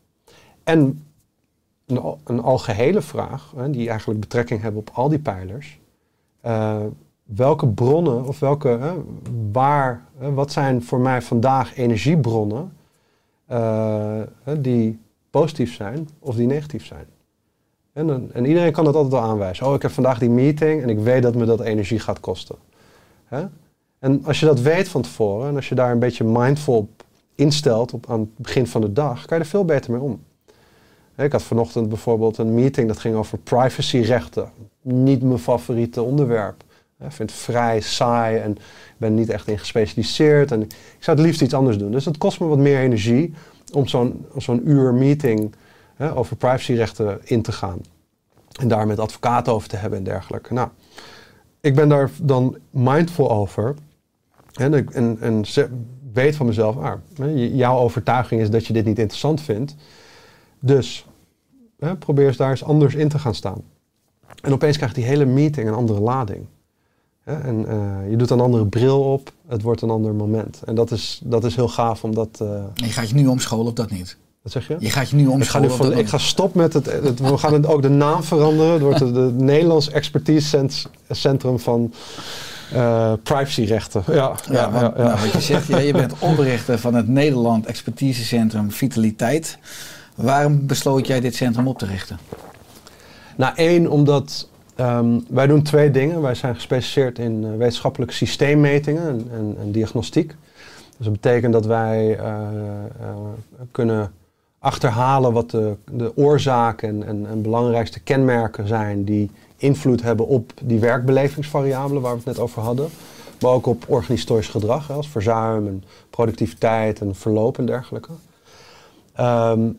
en een, een algehele vraag, hè, die eigenlijk betrekking hebben op al die pijlers. Uh, welke bronnen, of welke, hè, waar, hè, wat zijn voor mij vandaag energiebronnen uh, die positief zijn of die negatief zijn? En, dan, en iedereen kan dat altijd wel aanwijzen. Oh, ik heb vandaag die meeting en ik weet dat me dat energie gaat kosten. Hè? En als je dat weet van tevoren en als je daar een beetje mindful op instelt op, aan het begin van de dag, kan je er veel beter mee om. Ik had vanochtend bijvoorbeeld een meeting dat ging over privacyrechten. Niet mijn favoriete onderwerp. Ik vind het vrij saai en ben niet echt in gespecialiseerd. En ik zou het liefst iets anders doen. Dus dat kost me wat meer energie om zo'n zo'n uur meeting hè, over privacyrechten in te gaan. En daar met advocaten over te hebben en dergelijke. Nou, ik ben daar dan mindful over. En, en, en weet van mezelf, ah, jouw overtuiging is dat je dit niet interessant vindt. Dus hè, probeer eens daar eens anders in te gaan staan. En opeens krijgt die hele meeting een andere lading. Hè, en uh, je doet een andere bril op, het wordt een ander moment. En dat is, dat is heel gaaf, omdat... Uh, en je gaat je nu omscholen op dat niet? Wat zeg je? Je gaat je nu omscholen op dat niet? Ik ga stop met het... het we gaan het ook de naam veranderen. Het wordt het Nederlands Expertisecentrum van... Uh, privacyrechten. Ja, ja, ja, want, ja, ja. Nou, wat je zegt, ja, je bent oprichter van het Nederlands Expertisecentrum Vitaliteit. Waarom besloot jij dit centrum op te richten? Nou, één, omdat um, wij doen twee dingen. Wij zijn gespecialiseerd in uh, wetenschappelijke systeemmetingen en, en, en diagnostiek. Dus dat betekent dat wij uh, uh, kunnen achterhalen wat de, de oorzaken en, en, en belangrijkste kenmerken zijn die invloed hebben op die werkbelevingsvariabelen waar we het net over hadden. Maar ook op organisatorisch gedrag, hè, als verzuim en productiviteit en verloop en dergelijke. Um,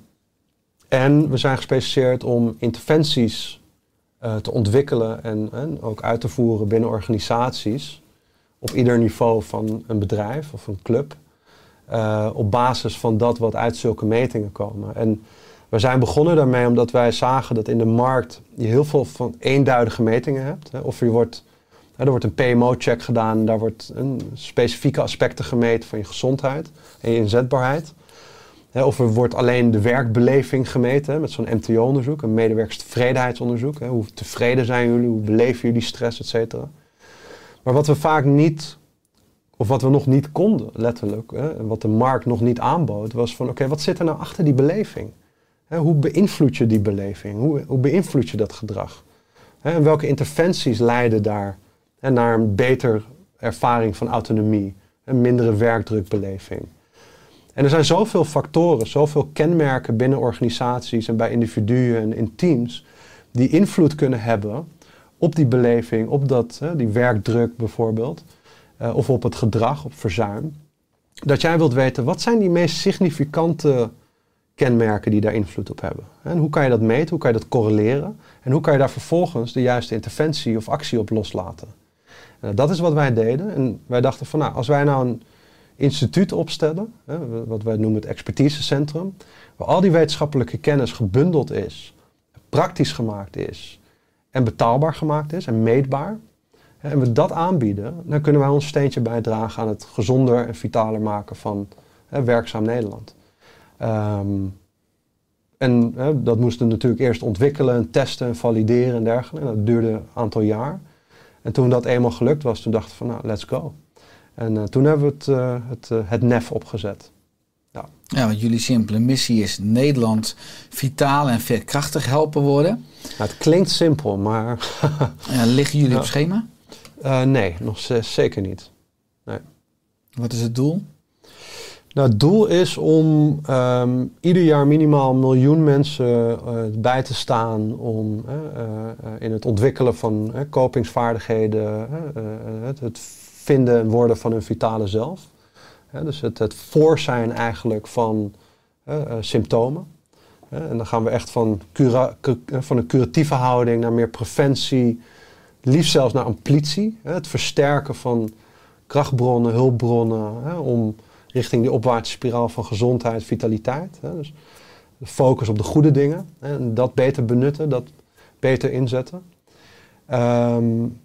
En we zijn gespecialiseerd om interventies uh, te ontwikkelen en, en ook uit te voeren binnen organisaties. Op ieder niveau van een bedrijf of een club. Uh, op basis van dat wat uit zulke metingen komen. En we zijn begonnen daarmee omdat wij zagen dat in de markt je heel veel van eenduidige metingen hebt. Hè. Of je wordt, hè, er wordt een P M O-check gedaan. Daar wordt een specifieke aspecten gemeten van je gezondheid en je inzetbaarheid. Hè, of er wordt alleen de werkbeleving gemeten, hè, met zo'n M T O-onderzoek. Een medewerkerstevredenheidsonderzoek. Hè. Hoe tevreden zijn jullie? Hoe beleven jullie stress? Et cetera. Maar wat we vaak niet, of wat we nog niet konden, letterlijk, hè, en wat de markt nog niet aanbood, was van oké, okay, wat zit er nou achter die beleving? Hè, hoe beïnvloed je die beleving? Hoe, hoe beïnvloed je dat gedrag? Hè, en welke interventies leiden daar hè, naar een betere ervaring van autonomie? Een mindere werkdrukbeleving? En er zijn zoveel factoren, zoveel kenmerken binnen organisaties en bij individuen en in teams, die invloed kunnen hebben op die beleving, op dat, hè, die werkdruk bijvoorbeeld, uh, of op het gedrag, op verzuim, dat jij wilt weten wat zijn die meest significante kenmerken die daar invloed op hebben. En hoe kan je dat meten, hoe kan je dat correleren en hoe kan je daar vervolgens de juiste interventie of actie op loslaten. Uh, dat is wat wij deden en wij dachten van nou, als wij nou een instituut opstellen, hè, wat wij noemen het expertisecentrum, waar al die wetenschappelijke kennis gebundeld is, praktisch gemaakt is, en betaalbaar gemaakt is en meetbaar. En we dat aanbieden, dan kunnen wij ons steentje bijdragen aan het gezonder en vitaler maken van hè, werkzaam Nederland. Um, en hè, dat moesten we natuurlijk eerst ontwikkelen en testen en valideren en dergelijke. En dat duurde een aantal jaar. En toen dat eenmaal gelukt was, toen dachten we van nou, let's go. En uh, toen hebben we het, uh, het, uh, het N E F opgezet. Ja. Ja, want jullie simpele missie is Nederland vitaal en veerkrachtig helpen worden. Nou, het klinkt simpel, maar... ja, liggen jullie ja. op schema? Uh, nee, nog z- zeker niet. Nee. Wat is het doel? Nou, het doel is om um, ieder jaar minimaal een miljoen mensen uh, bij te staan om uh, uh, in het ontwikkelen van uh, kopingsvaardigheden, uh, uh, het, het vinden en worden van hun vitale zelf. Ja, dus het, het voor zijn eigenlijk van uh, uh, symptomen. Uh, en dan gaan we echt van, cura, cu, uh, van een curatieve houding naar meer preventie. Liefst zelfs naar amplitie. Uh, het versterken van krachtbronnen, hulpbronnen. Uh, om richting die opwaartse spiraal van gezondheid, vitaliteit. Uh, dus focus op de goede dingen. Uh, en dat beter benutten, dat beter inzetten. Um,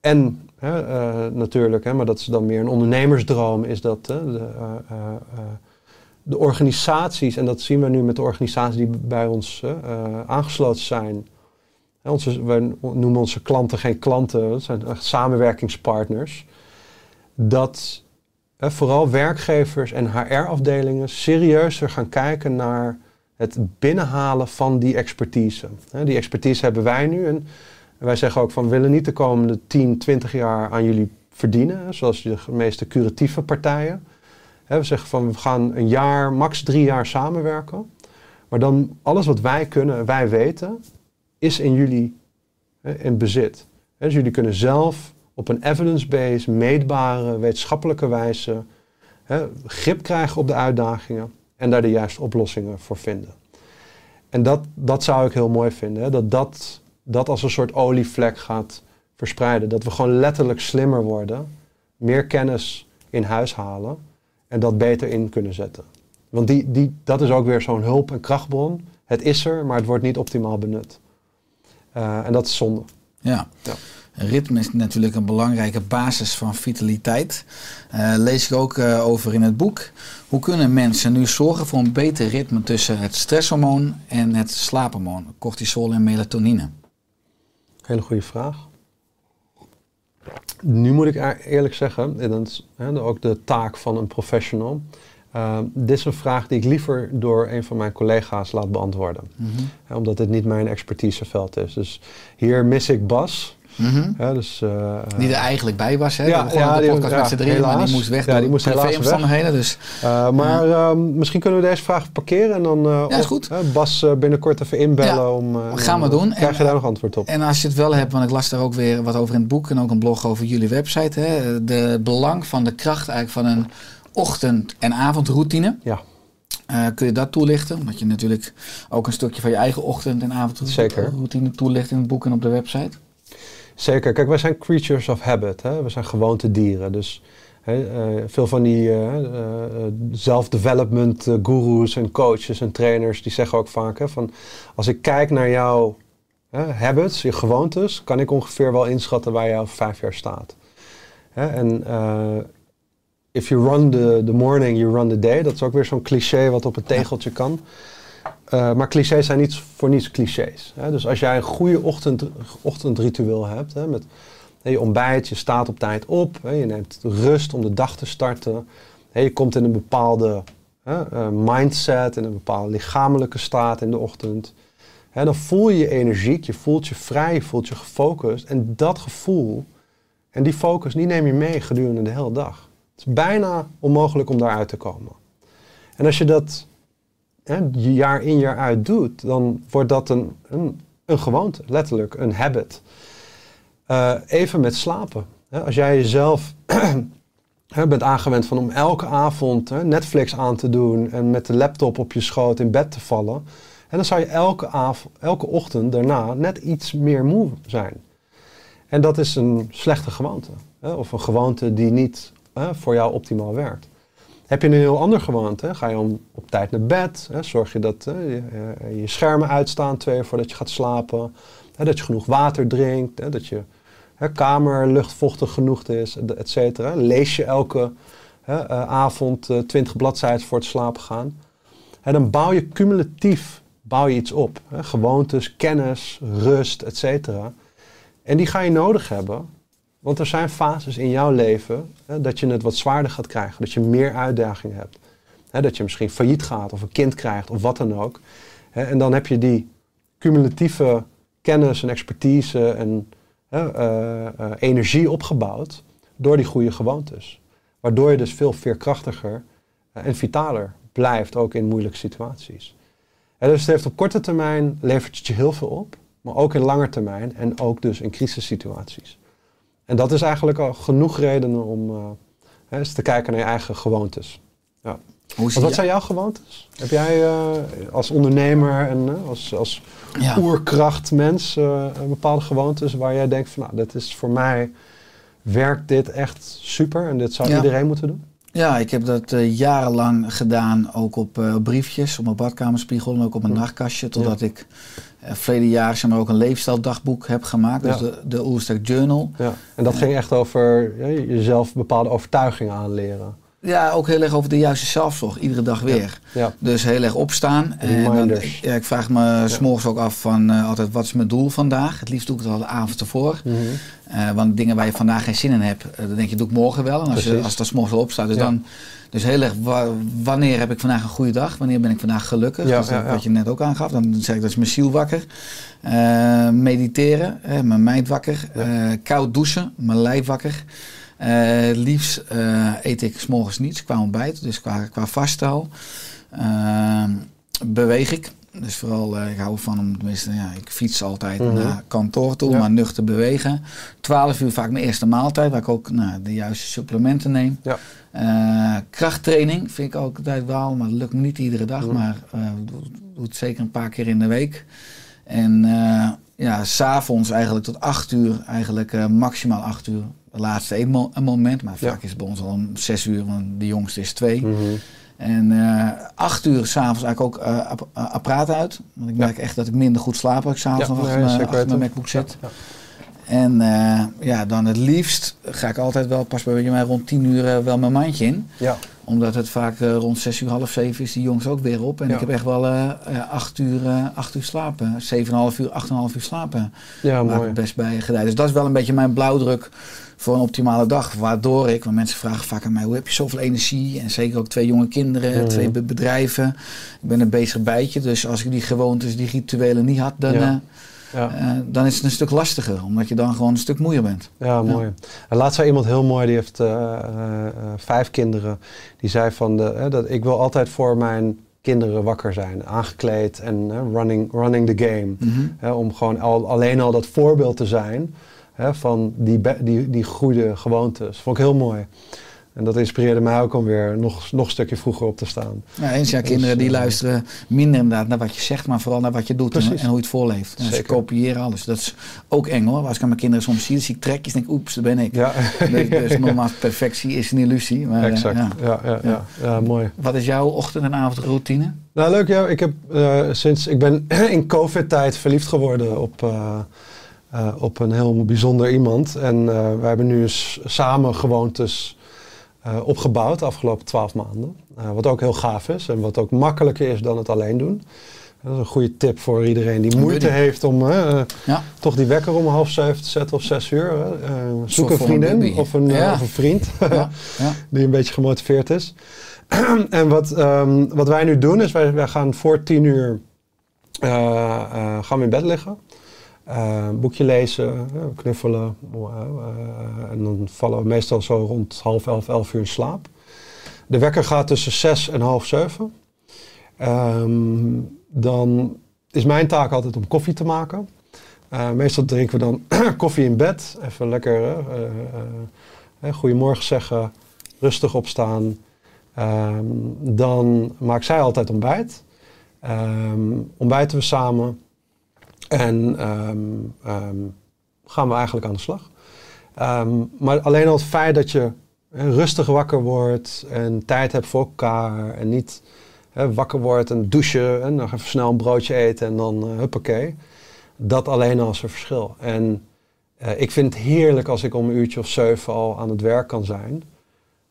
en... Uh, uh, natuurlijk, hè, maar dat is dan meer een ondernemersdroom, is dat uh, de, uh, uh, de organisaties, en dat zien we nu met de organisaties die bij ons uh, uh, aangesloten zijn. Uh, onze, wij noemen onze klanten geen klanten, dat zijn echt samenwerkingspartners. Dat uh, vooral werkgevers en H R-afdelingen serieuzer gaan kijken naar het binnenhalen van die expertise. Uh, die expertise hebben wij nu. En, wij zeggen ook van we willen niet de komende tien, twintig jaar aan jullie verdienen, zoals de meeste curatieve partijen. We zeggen van we gaan een jaar, max drie jaar samenwerken. Maar dan alles wat wij kunnen, wij weten, is in jullie in bezit. Dus jullie kunnen zelf op een evidence-based, meetbare, wetenschappelijke wijze grip krijgen op de uitdagingen en daar de juiste oplossingen voor vinden. En dat, dat zou ik heel mooi vinden, dat dat... dat als een soort olievlek gaat verspreiden. Dat we gewoon letterlijk slimmer worden. Meer kennis in huis halen. En dat beter in kunnen zetten. Want die, die, dat is ook weer zo'n hulp- en krachtbron. Het is er, maar het wordt niet optimaal benut. Uh, en dat is zonde. Ja. Ja. Ritme is natuurlijk een belangrijke basis van vitaliteit. Uh, lees ik ook uh, over in het boek. Hoe kunnen mensen nu zorgen voor een beter ritme tussen het stresshormoon en het slaaphormoon? Cortisol en melatonine. Hele goede vraag. Nu moet ik eerlijk zeggen, en dat is hè, ook de taak van een professional. Uh, dit is een vraag die ik liever door een van mijn collega's laat beantwoorden. Mm-hmm. Hè, omdat dit niet mijn expertiseveld is. Dus hier mis ik Bas. Mm-hmm. Ja, dus, uh, die er eigenlijk bij was, hè? Ja, ja, de podcast die, met z'n drieën, helaas, maar die moest weg. Ja, die moest helaas weg. Dus, uh, maar uh, uh, misschien kunnen we deze vraag parkeren en dan uh, ja, is goed. Uh, Bas uh, binnenkort even inbellen. Ja, om, uh, gaan we doen. Krijg en, je daar nog antwoord op. En als je het wel hebt, want ik las daar ook weer wat over in het boek en ook een blog over jullie website. Hè, de belang van de kracht eigenlijk van een ochtend- en avondroutine. Ja. Uh, kun je dat toelichten? Omdat je natuurlijk ook een stukje van je eigen ochtend- en avondroutine toelicht in het boek en op de website. Zeker. Kijk, wij zijn creatures of habit. Hè? We zijn gewoontedieren. Dus hè, uh, veel van die uh, uh, self-development uh, gurus en coaches en trainers, die zeggen ook vaak hè, van als ik kijk naar jouw hè, habits, je gewoontes, kan ik ongeveer wel inschatten waar je over vijf jaar staat. Hè? En uh, if you run the, the morning, you run the day. Dat is ook weer zo'n cliché wat op een tegeltje kan. Uh, maar clichés zijn niet voor niets clichés. Hè? Dus als jij een goede ochtend, ochtendritueel hebt, hè, met hè, je ontbijt, je staat op tijd op, hè, je neemt rust om de dag te starten, hè, je komt in een bepaalde hè, uh, mindset, in een bepaalde lichamelijke staat in de ochtend, hè, dan voel je je energiek, je voelt je vrij, je voelt je gefocust. En dat gevoel en die focus, die neem je mee gedurende de hele dag. Het is bijna onmogelijk om daaruit te komen. En als je dat hè, jaar in jaar uit doet, dan wordt dat een, een, een gewoonte, letterlijk, een habit. Uh, even met slapen. Hè, als jij jezelf hè, bent aangewend van om elke avond hè, Netflix aan te doen en met de laptop op je schoot in bed te vallen, en dan zou je elke, av- elke ochtend daarna net iets meer moe zijn. En dat is een slechte gewoonte. Hè, of een gewoonte die niet voor jou optimaal werkt. Heb je een heel ander gewoonte? Hè? Ga je om, op tijd naar bed? Hè? Zorg je dat hè, je, je schermen uitstaan twee uur voordat je gaat slapen? Hè? Dat je genoeg water drinkt? Hè? Dat je hè, kamer luchtvochtig genoeg is, et cetera. Lees je elke hè, uh, avond uh, twintig bladzijden voor het slapen gaan? En dan bouw je cumulatief bouw je iets op. Hè? Gewoontes, kennis, rust, et cetera. En die ga je nodig hebben. Want er zijn fases in jouw leven hè, dat je het wat zwaarder gaat krijgen. Dat je meer uitdagingen hebt. Hè, dat je misschien failliet gaat of een kind krijgt of wat dan ook. Hè, en dan heb je die cumulatieve kennis en expertise en hè, uh, uh, energie opgebouwd door die goede gewoontes. Waardoor je dus veel veerkrachtiger uh, en vitaler blijft, ook in moeilijke situaties. En dus het heeft op korte termijn levert het je heel veel op. Maar ook in lange termijn en ook dus in crisissituaties. En dat is eigenlijk al genoeg redenen om uh, hè, eens te kijken naar je eigen gewoontes. Ja. Wat je... zijn jouw gewoontes? Heb jij uh, als ondernemer en uh, als, als ja. oerkrachtmens uh, bepaalde gewoontes waar jij denkt van nou, dit is voor mij, werkt dit echt super en dit zou ja. iedereen moeten doen? Ja, ik heb dat uh, jarenlang gedaan, ook op uh, briefjes, op mijn badkamerspiegel en ook op mijn ja. nachtkastje. Totdat ja. ik uh, verleden jaar zeg maar, ook een leefstijldagboek heb gemaakt, ja. dus de, de Oersterk Journal. Ja. En dat uh, ging echt over ja, jezelf bepaalde overtuigingen aanleren. Ja, ook heel erg over de juiste zelfzorg, iedere dag weer. Ja. Ja. Dus heel erg opstaan. En dan, ik, ja, ik vraag me ja. 's morgens ook af van uh, altijd, wat is mijn doel vandaag? Het liefst doe ik het al de avond ervoor. Mm-hmm. Uh, want dingen waar je vandaag geen zin in hebt, uh, dan denk je, doe ik morgen wel. En als, je, als dat 's morgens al opstaat, dus ja. dan... Dus heel erg, wa- wanneer heb ik vandaag een goede dag? Wanneer ben ik vandaag gelukkig? Ja, dat is ja, ja. wat je net ook aangaf. Dan zeg ik, dat is mijn ziel wakker. Uh, mediteren, uh, mijn mind wakker. Ja. Uh, koud douchen, mijn lijf wakker. Het uh, liefst uh, eet ik 's morgens niets qua ontbijt, dus qua, qua vasthal. Uh, beweeg ik. Dus vooral, uh, ik hou van om tenminste, ja, ik fiets altijd mm-hmm. naar kantoor toe, ja. maar nuchter bewegen. twaalf uur vaak mijn eerste maaltijd, waar ik ook nou, de juiste supplementen neem. Ja. Uh, krachttraining vind ik ook altijd wel, maar dat lukt me niet iedere dag, mm-hmm. maar uh, doe, doe het zeker een paar keer in de week. En uh, ja, 's avonds eigenlijk tot acht uur, eigenlijk uh, maximaal acht uur. De laatste een, mo- een moment, maar vaak ja. is het bij ons al om zes uur, want de jongste is twee. Mm-hmm. En uh, acht uur s'avonds eigenlijk ook uh, app- apparaat uit. Want ik merk ja. echt dat ik minder goed slaap als ik s'avonds ja, nog nee, achter, achter mijn MacBook zit. Ja, ja. En uh, ja, dan het liefst ga ik altijd wel pas bij mij rond tien uur uh, wel mijn mandje in. Ja. Omdat het vaak uh, rond zes uur, half zeven is die jongens ook weer op. En ja. ik heb echt wel uh, acht, uur, uh, acht uur slapen. Zeven en half uur, acht en half uur slapen. Ja, mooi. Waar ik best bij gedaan. Dus dat is wel een beetje mijn blauwdruk voor een optimale dag. Waardoor ik, want mensen vragen vaak aan mij, hoe heb je zoveel energie? En zeker ook twee jonge kinderen, mm-hmm. twee be- bedrijven. Ik ben een bezig bijtje. Dus als ik die gewoontes, die rituelen niet had, dan... Ja. Uh, Ja. Uh, dan is het een stuk lastiger, omdat je dan gewoon een stuk moeier bent. Ja, mooi. Ja. Laatst zei iemand heel mooi, die heeft uh, uh, vijf kinderen. Die zei van, de, uh, dat ik wil altijd voor mijn kinderen wakker zijn. Aangekleed en uh, running, running the game. Mm-hmm. Uh, om gewoon al, alleen al dat voorbeeld te zijn uh, van die, be- die, die goede gewoontes. Vond ik heel mooi. En dat inspireerde mij ook om weer nog, nog een stukje vroeger op te staan. Ja, eens ja, dus, kinderen die uh, luisteren minder inderdaad naar wat je zegt, maar vooral naar wat je doet en, en hoe je het voorleeft. En ze kopiëren alles. Dat is ook eng hoor. Als ik aan mijn kinderen soms zie, zie ik trekjes en denk oeps, daar ben ik. Ja. Dus, dus normaal perfectie is een illusie. Maar, exact, uh, ja. Ja, ja, ja. Ja, ja, mooi. Wat is jouw ochtend- en avondroutine? Nou leuk, ja, ik, heb, uh, sinds, ik ben in COVID-tijd verliefd geworden op... Uh, Uh, op een heel bijzonder iemand. En uh, we hebben nu s- samen gewoontes uh, opgebouwd de afgelopen twaalf maanden. Uh, wat ook heel gaaf is en wat ook makkelijker is dan het alleen doen. Dat is een goede tip voor iedereen die moeite heeft om uh, ja. toch die wekker om half zeven te zetten of zes uur. Uh, zoek een vriendin een of, een, ja. uh, of een vriend ja. Ja. die een beetje gemotiveerd is. En wat, um, wat wij nu doen is, wij, wij gaan voor tien uur uh, uh, gaan we in bed liggen. Uh, boekje lezen, knuffelen uh, uh, en dan vallen we meestal zo rond half elf, elf uur in slaap. De wekker gaat tussen zes en half zeven. Um, dan is mijn taak altijd om koffie te maken. Uh, meestal drinken we dan koffie in bed, even lekker uh, uh, uh, goedemorgen zeggen, rustig opstaan. Um, dan maakt zij altijd ontbijt. Um, ontbijten we samen. En um, um, gaan we eigenlijk aan de slag. Um, maar alleen al het feit dat je he, rustig wakker wordt en tijd hebt voor elkaar. En niet he, wakker wordt en douchen en nog even snel een broodje eten en dan uh, huppakee. Dat alleen al is een verschil. En uh, ik vind het heerlijk als ik om een uurtje of zeven al aan het werk kan zijn.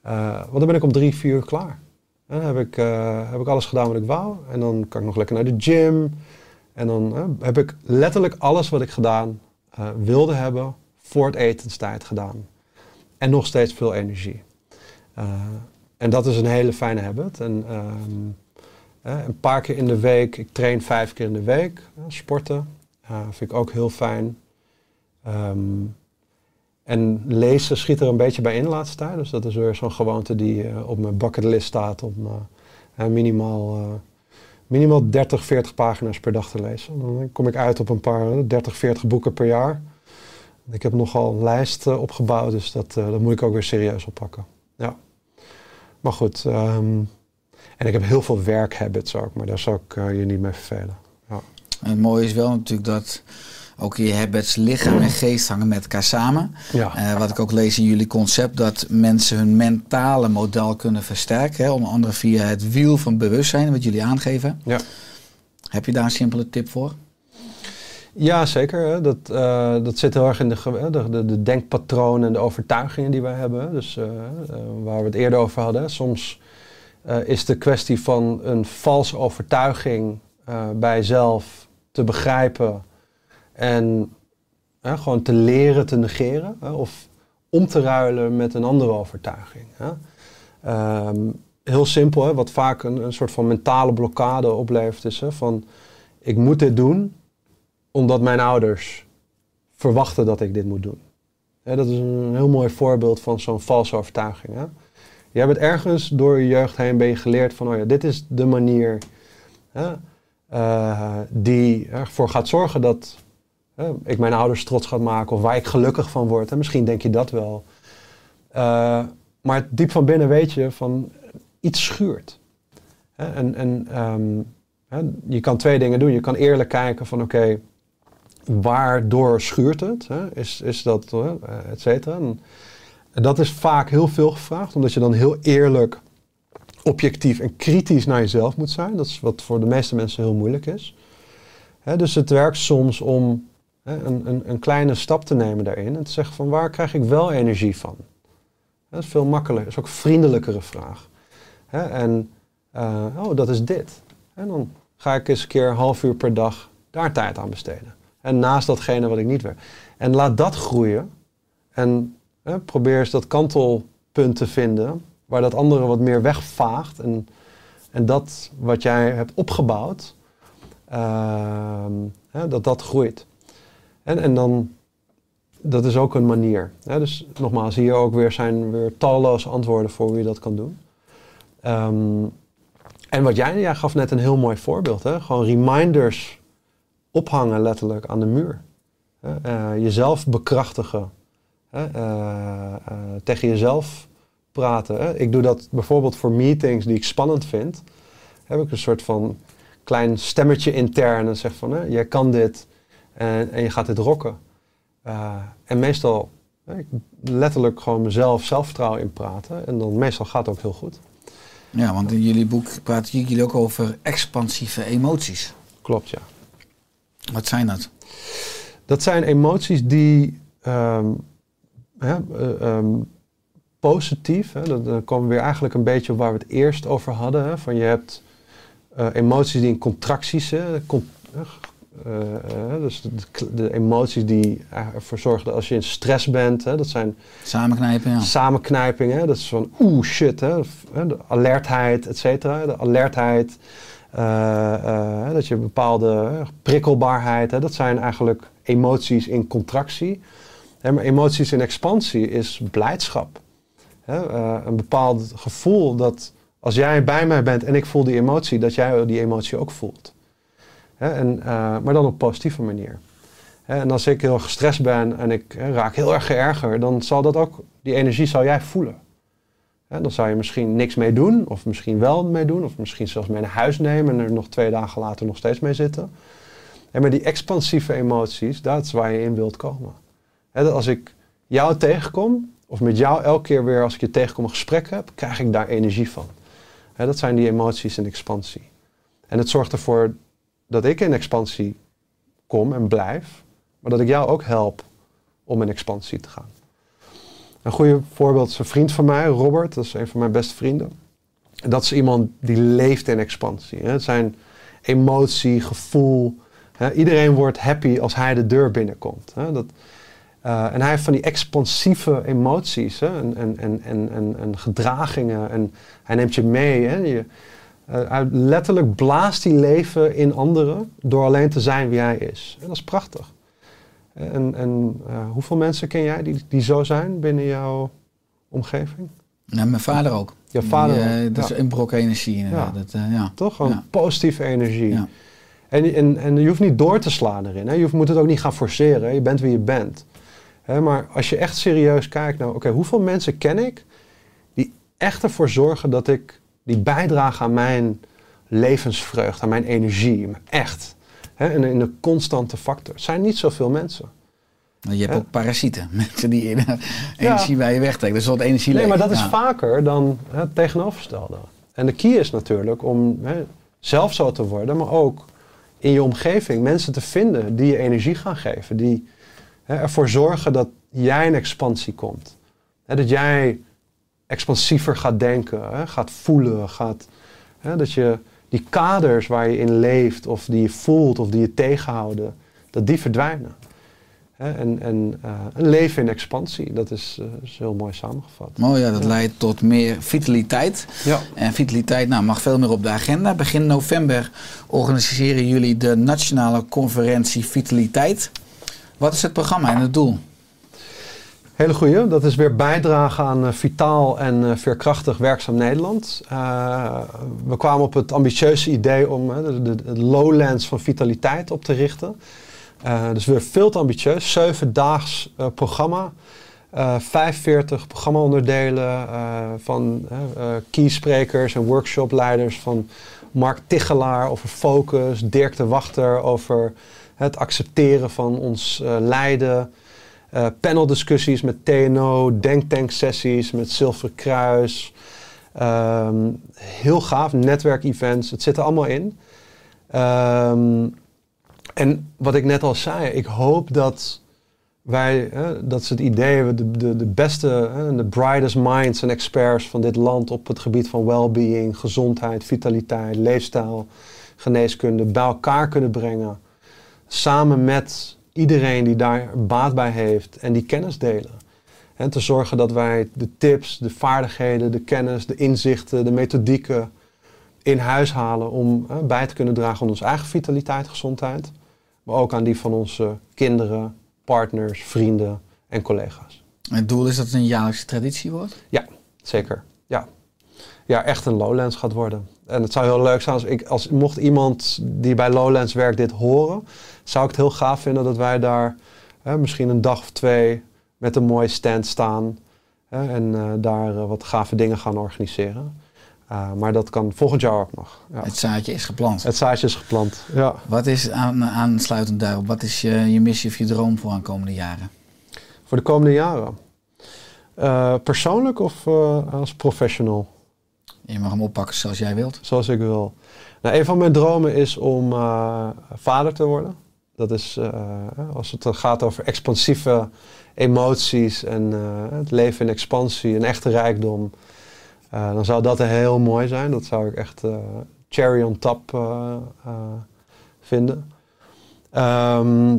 Uh, want dan ben ik om drie, vier uur klaar. En dan heb ik, uh, heb ik alles gedaan wat ik wou. En dan kan ik nog lekker naar de gym. En dan eh, heb ik letterlijk alles wat ik gedaan uh, wilde hebben voor het etenstijd gedaan. En nog steeds veel energie. Uh, en dat is een hele fijne habit. En, um, eh, een paar keer in de week, ik train vijf keer in de week. Uh, sporten uh, vind ik ook heel fijn. Um, en lezen schiet er een beetje bij in de laatste tijd. Dus dat is weer zo'n gewoonte die uh, op mijn bucketlist staat om uh, minimaal... Uh, Minimaal dertig, veertig pagina's per dag te lezen. Dan kom ik uit op een paar dertig, veertig boeken per jaar. Ik heb nogal een lijst uh, opgebouwd, dus dat, uh, dat moet ik ook weer serieus oppakken. Ja. Maar goed, um, en ik heb heel veel werkhabits ook, maar daar zou ik uh, je niet mee vervelen. Ja. En het mooie is wel natuurlijk dat ook je habits, lichaam en geest hangen met elkaar samen. Ja. Uh, wat ik ook lees in jullie concept, dat mensen hun mentale model kunnen versterken. Hè, onder andere via het wiel van bewustzijn, wat jullie aangeven. Ja. Heb je daar een simpele tip voor? Ja, zeker. Hè. Dat, uh, dat zit heel erg in de, de, de, de denkpatronen en de overtuigingen die wij hebben. Dus uh, uh, waar we het eerder over hadden. Hè. Soms uh, is de kwestie van een valse overtuiging uh, bij jezelf te begrijpen. En hè, gewoon te leren te negeren hè, of om te ruilen met een andere overtuiging. Hè. Um, heel simpel, hè, wat vaak een, een soort van mentale blokkade oplevert is hè, van ik moet dit doen omdat mijn ouders verwachten dat ik dit moet doen. Hè, dat is een heel mooi voorbeeld van zo'n valse overtuiging. Hè. Je bent ergens door je jeugd heen ben je geleerd van oh ja, dit is de manier hè, uh, die ervoor gaat zorgen dat... ik mijn ouders trots gaat maken of waar ik gelukkig van word. En misschien denk je dat wel. Uh, maar diep van binnen weet je van iets schuurt. En, en um, je kan twee dingen doen. Je kan eerlijk kijken van oké, okay, waardoor schuurt het? Is, is dat, et cetera. En dat is vaak heel veel gevraagd. Omdat je dan heel eerlijk, objectief en kritisch naar jezelf moet zijn. Dat is wat voor de meeste mensen heel moeilijk is. Dus het werkt soms om... Een, een, een kleine stap te nemen daarin en te zeggen van waar krijg ik wel energie van? Dat is veel makkelijker, dat is ook een vriendelijkere vraag. Hè, en uh, oh, dat is dit. En dan ga ik eens een keer een half uur per dag daar tijd aan besteden. En naast datgene wat ik niet werk. En laat dat groeien en hè, probeer eens dat kantelpunt te vinden waar dat andere wat meer wegvaagt en, en dat wat jij hebt opgebouwd, uh, hè, dat dat groeit. En, en dan, dat is ook een manier. Hè? Dus nogmaals, hier ook weer zijn weer talloze antwoorden voor hoe je dat kan doen. Um, en wat jij, jij gaf net een heel mooi voorbeeld. Hè? Gewoon reminders ophangen letterlijk aan de muur. Hè? Uh, jezelf bekrachtigen. Hè? Uh, uh, tegen jezelf praten. Hè? Ik doe dat bijvoorbeeld voor meetings die ik spannend vind. Heb ik een soort van klein stemmetje intern en zeg van, hè, jij kan dit en, en je gaat dit rocken. Uh, en meestal, hè, ik letterlijk gewoon mezelf zelfvertrouwen in praten. En dan meestal gaat het ook heel goed. Ja, want in jullie boek praten jullie ook over expansieve emoties. Klopt, ja. Wat zijn dat? Dat zijn emoties die um, hè, um, positief, hè, dan komen we weer eigenlijk een beetje op waar we het eerst over hadden. Hè, van je hebt uh, emoties die in contracties zitten. Con- uh, uh, dus de, de emoties die ervoor zorgen dat als je in stress bent, hè, dat zijn samenknijpingen. Ja. Samenknijpingen, dat is van oeh shit, hè, de alertheid, et cetera. De alertheid. Uh, uh, dat je bepaalde prikkelbaarheid, hè, dat zijn eigenlijk emoties in contractie. Hè, maar emoties in expansie is blijdschap. Hè, uh, een bepaald gevoel dat als jij bij mij bent en ik voel die emotie, dat jij die emotie ook voelt. Hè, en, uh, maar dan op een positieve manier. Hè, en als ik heel erg gestrest ben en ik hè, raak heel erg geërgerd, dan zal dat ook, die energie zal jij voelen. Hè, dan zou je misschien niks mee doen, of misschien wel mee doen, of misschien zelfs mee naar huis nemen en er nog twee dagen later nog steeds mee zitten. En maar die expansieve emoties, dat is waar je in wilt komen. Hè, dat als ik jou tegenkom, of met jou elke keer weer als ik je tegenkom een gesprek heb, krijg ik daar energie van. Hè, dat zijn die emoties in expansie. En het zorgt ervoor dat ik in expansie kom en blijf, maar dat ik jou ook help om in expansie te gaan. Een goede voorbeeld is een vriend van mij, Robert. Dat is een van mijn beste vrienden. Dat is iemand die leeft in expansie. Hè. Het zijn emotie, gevoel. Hè. Iedereen wordt happy als hij de deur binnenkomt. Hè. Dat, uh, en hij heeft van die expansieve emoties. Hè. En, en, en, en, en, en gedragingen. En hij neemt je mee. Hè. Je, uh, letterlijk blaast hij leven in anderen door alleen te zijn wie hij is. En dat is prachtig. En, en uh, hoeveel mensen ken jij die, die zo zijn binnen jouw omgeving? Ja, mijn vader ook. Je vader die, uh, ook. Dat ja. is een brok energie inderdaad. Ja. Dat, uh, ja. Toch? Gewoon ja. positieve energie. Ja. En, en, en je hoeft niet door te slaan erin. Hè? Je moet het ook niet gaan forceren. Hè? Je bent wie je bent. Hè? Maar als je echt serieus kijkt naar... Nou, Oké, okay, hoeveel mensen ken ik die echt ervoor zorgen dat ik... Die bijdragen aan mijn levensvreugde, aan mijn energie. Maar echt... He, en in de constante factor. Het zijn niet zoveel mensen. Maar je hebt He. ook parasieten. Mensen die in, ja. energie bij je wegtrekken. Dus wat energie Nee, leeg. maar dat ja. is vaker dan he, het tegenovergestelde. En de key is natuurlijk om he, zelf zo te worden. Maar ook in je omgeving mensen te vinden die je energie gaan geven. Die he, ervoor zorgen dat jij in expansie komt. He, dat jij expansiever gaat denken. He, gaat voelen. Gaat, he, dat je... Die kaders waar je in leeft, of die je voelt, of die je tegenhouden, dat die verdwijnen. En, en uh, een leven in expansie, dat is, uh, is heel mooi samengevat. Mooi, ja, dat ja. leidt tot meer vitaliteit. Ja. En vitaliteit nou, mag veel meer op de agenda. Begin november organiseren jullie de Nationale Conferentie Vitaliteit. Wat is het programma en het doel? Hele goeie. Dat is weer bijdrage aan uh, vitaal en uh, veerkrachtig werkzaam Nederland. Uh, we kwamen op het ambitieuze idee om uh, de, de, de Lowlands van vitaliteit op te richten. Uh, dus weer veel te ambitieus. Zevendaags uh, programma. Uh, vijfenveertig programmaonderdelen uh, van uh, uh, keysprekers en workshopleiders van Mark Tichelaar over focus. Dirk de Wachter over het accepteren van ons uh, lijden. Uh, paneldiscussies met T N O, denktanksessies met Zilveren Kruis. Um, heel gaaf, netwerkevents, het zit er allemaal in. Um, en wat ik net al zei, ik hoop dat wij, eh, dat is het idee, de, de, de beste, eh, de brightest minds en experts van dit land op het gebied van well-being, gezondheid, vitaliteit, leefstijl, geneeskunde bij elkaar kunnen brengen. Samen met... Iedereen die daar baat bij heeft en die kennis delen. En te zorgen dat wij de tips, de vaardigheden, de kennis, de inzichten, de methodieken in huis halen om eh, bij te kunnen dragen aan onze eigen vitaliteit, gezondheid. Maar ook aan die van onze kinderen, partners, vrienden en collega's. Het doel is dat het een jaarlijkse traditie wordt? Ja, zeker. Ja, ja echt een Lowlands gaat worden. En het zou heel leuk zijn als, ik, als mocht iemand die bij Lowlands werkt dit horen, zou ik het heel gaaf vinden dat wij daar hè, misschien een dag of twee met een mooie stand staan. Hè, en uh, daar uh, wat gave dingen gaan organiseren. Uh, maar dat kan volgend jaar ook nog. Ja. Het zaadje is geplant. Het zaadje is geplant, ja. Wat is, aan, aansluitend daarop, wat is je, je missie of je droom voor de komende jaren? Voor de komende jaren? Uh, persoonlijk of uh, als professional? Je mag hem oppakken zoals jij wilt. Zoals ik wil. Nou, een van mijn dromen is om uh, vader te worden. Dat is, uh, als het gaat over expansieve emoties en uh, het leven in expansie, een echte rijkdom. Uh, dan zou dat heel mooi zijn. Dat zou ik echt uh, cherry on top uh, uh, vinden. Um,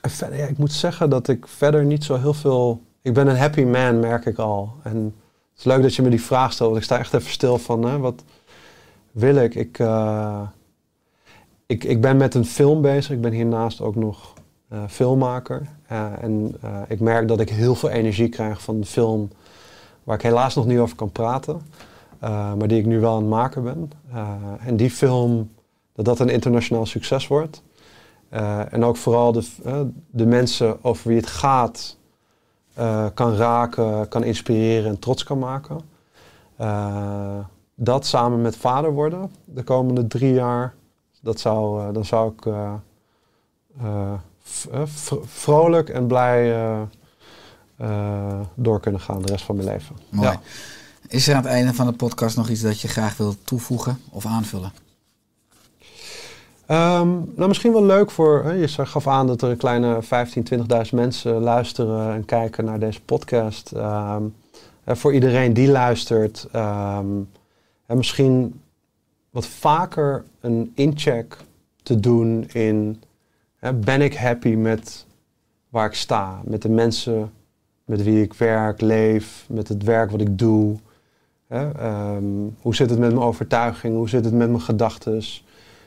en verder, ja, ik moet zeggen dat ik verder niet zo heel veel... Ik ben een happy man, merk ik al. En het is leuk dat je me die vraag stelt, want ik sta echt even stil van... Hè, wat wil ik? Ik, uh, ik? Ik ben met een film bezig. Ik ben hiernaast ook nog uh, filmmaker. Uh, en uh, ik merk dat ik heel veel energie krijg van de film... waar ik helaas nog niet over kan praten. Uh, maar die ik nu wel aan het maken ben. Uh, en die film, dat dat een internationaal succes wordt. Uh, en ook vooral de, uh, de mensen over wie het gaat... Uh, kan raken, kan inspireren en trots kan maken. Uh, dat samen met vader worden de komende drie jaar, dat zou, uh, dan zou ik uh, uh, vrolijk en blij uh, uh, door kunnen gaan de rest van mijn leven. Mooi. Ja. Is er aan het einde van de podcast nog iets dat je graag wilt toevoegen of aanvullen? Um, nou, misschien wel leuk voor, je gaf aan dat er een kleine vijftienduizend, twintigduizend mensen luisteren en kijken naar deze podcast. Um, voor iedereen die luistert, um, en misschien wat vaker een incheck te doen in, hè, ben ik happy met waar ik sta? Met de mensen met wie ik werk, leef, met het werk wat ik doe. Hè? Um, hoe zit het met mijn overtuiging? Hoe zit het met mijn gedachtes?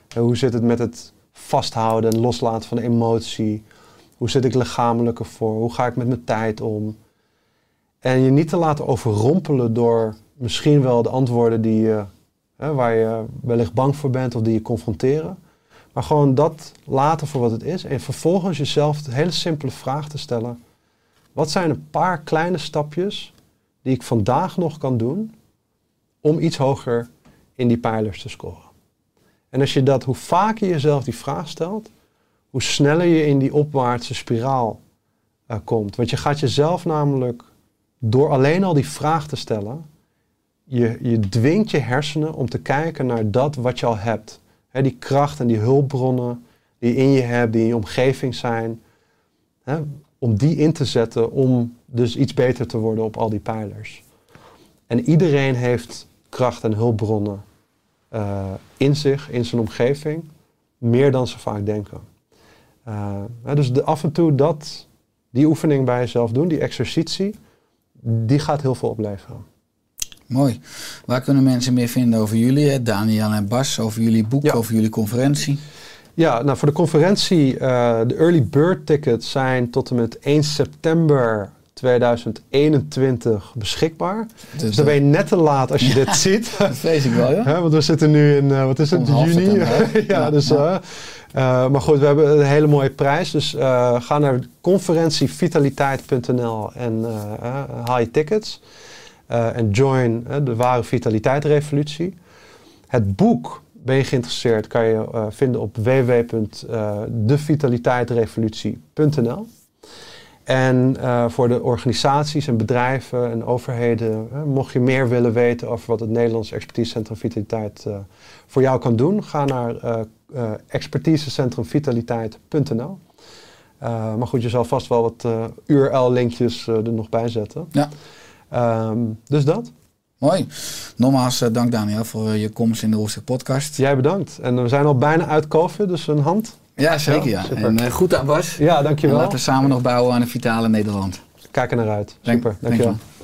En hoe zit het met het vasthouden en loslaten van emotie? Hoe zit ik lichamelijk ervoor? Hoe ga ik met mijn tijd om? En je niet te laten overrompelen door misschien wel de antwoorden die je, hè, waar je wellicht bang voor bent of die je confronteren. Maar gewoon dat laten voor wat het is. En vervolgens jezelf de hele simpele vraag te stellen. Wat zijn een paar kleine stapjes die ik vandaag nog kan doen om iets hoger in die pijlers te scoren? En als je dat, hoe vaker je jezelf die vraag stelt, hoe sneller je in die opwaartse spiraal uh, komt. Want je gaat jezelf namelijk, door alleen al die vraag te stellen, je, je dwingt je hersenen om te kijken naar dat wat je al hebt. He, die kracht en die hulpbronnen die in je hebt, die in je omgeving zijn. He, om die in te zetten om dus iets beter te worden op al die pijlers. En iedereen heeft kracht en hulpbronnen. Uh, in zich, in zijn omgeving, meer dan ze vaak denken. Uh, dus de, af en toe dat, die oefening bij jezelf doen, die exercitie, die gaat heel veel opleveren. Mooi. Waar kunnen mensen meer vinden over jullie, hè? Daniel en Bas, over jullie boek, ja. Over jullie conferentie? Ja, nou voor de conferentie, uh, de early bird tickets zijn tot en met één september tweeduizend eenentwintig beschikbaar. Dus, dus dan ben je net te laat als je ja, dit ziet. Dat vrees ik wel, ja. He, want we zitten nu in, uh, wat is het, juni? ja, ja, dus, ja. Uh, uh, maar goed, we hebben een hele mooie prijs. Dus uh, ga naar conferentie vitaliteit punt n l en uh, uh, haal je tickets. En uh, join uh, de Ware Vitaliteitsrevolutie. Het boek, ben je geïnteresseerd, kan je uh, vinden op w w w punt de vitaliteit revolutie punt n l. En uh, voor de organisaties en bedrijven en overheden, hè, mocht je meer willen weten over wat het Nederlands Expertisecentrum Vitaliteit uh, voor jou kan doen, ga naar uh, uh, expertisecentrumvitaliteit punt n l. Uh, maar goed, je zal vast wel wat uh, U R L-linkjes uh, er nog bij zetten. Ja. Um, dus dat. Mooi. Nogmaals, uh, dank Daniel voor uh, je komst in de Oersterk podcast. Jij bedankt. En we zijn al bijna uit COVID, dus een hand. Ja, zeker ja. Super. En uh, goed aan Bas. Ja, dankjewel. En laten we samen nog bouwen aan een vitale Nederland. Kijk er naar uit. Super, Dank, dankjewel. dankjewel.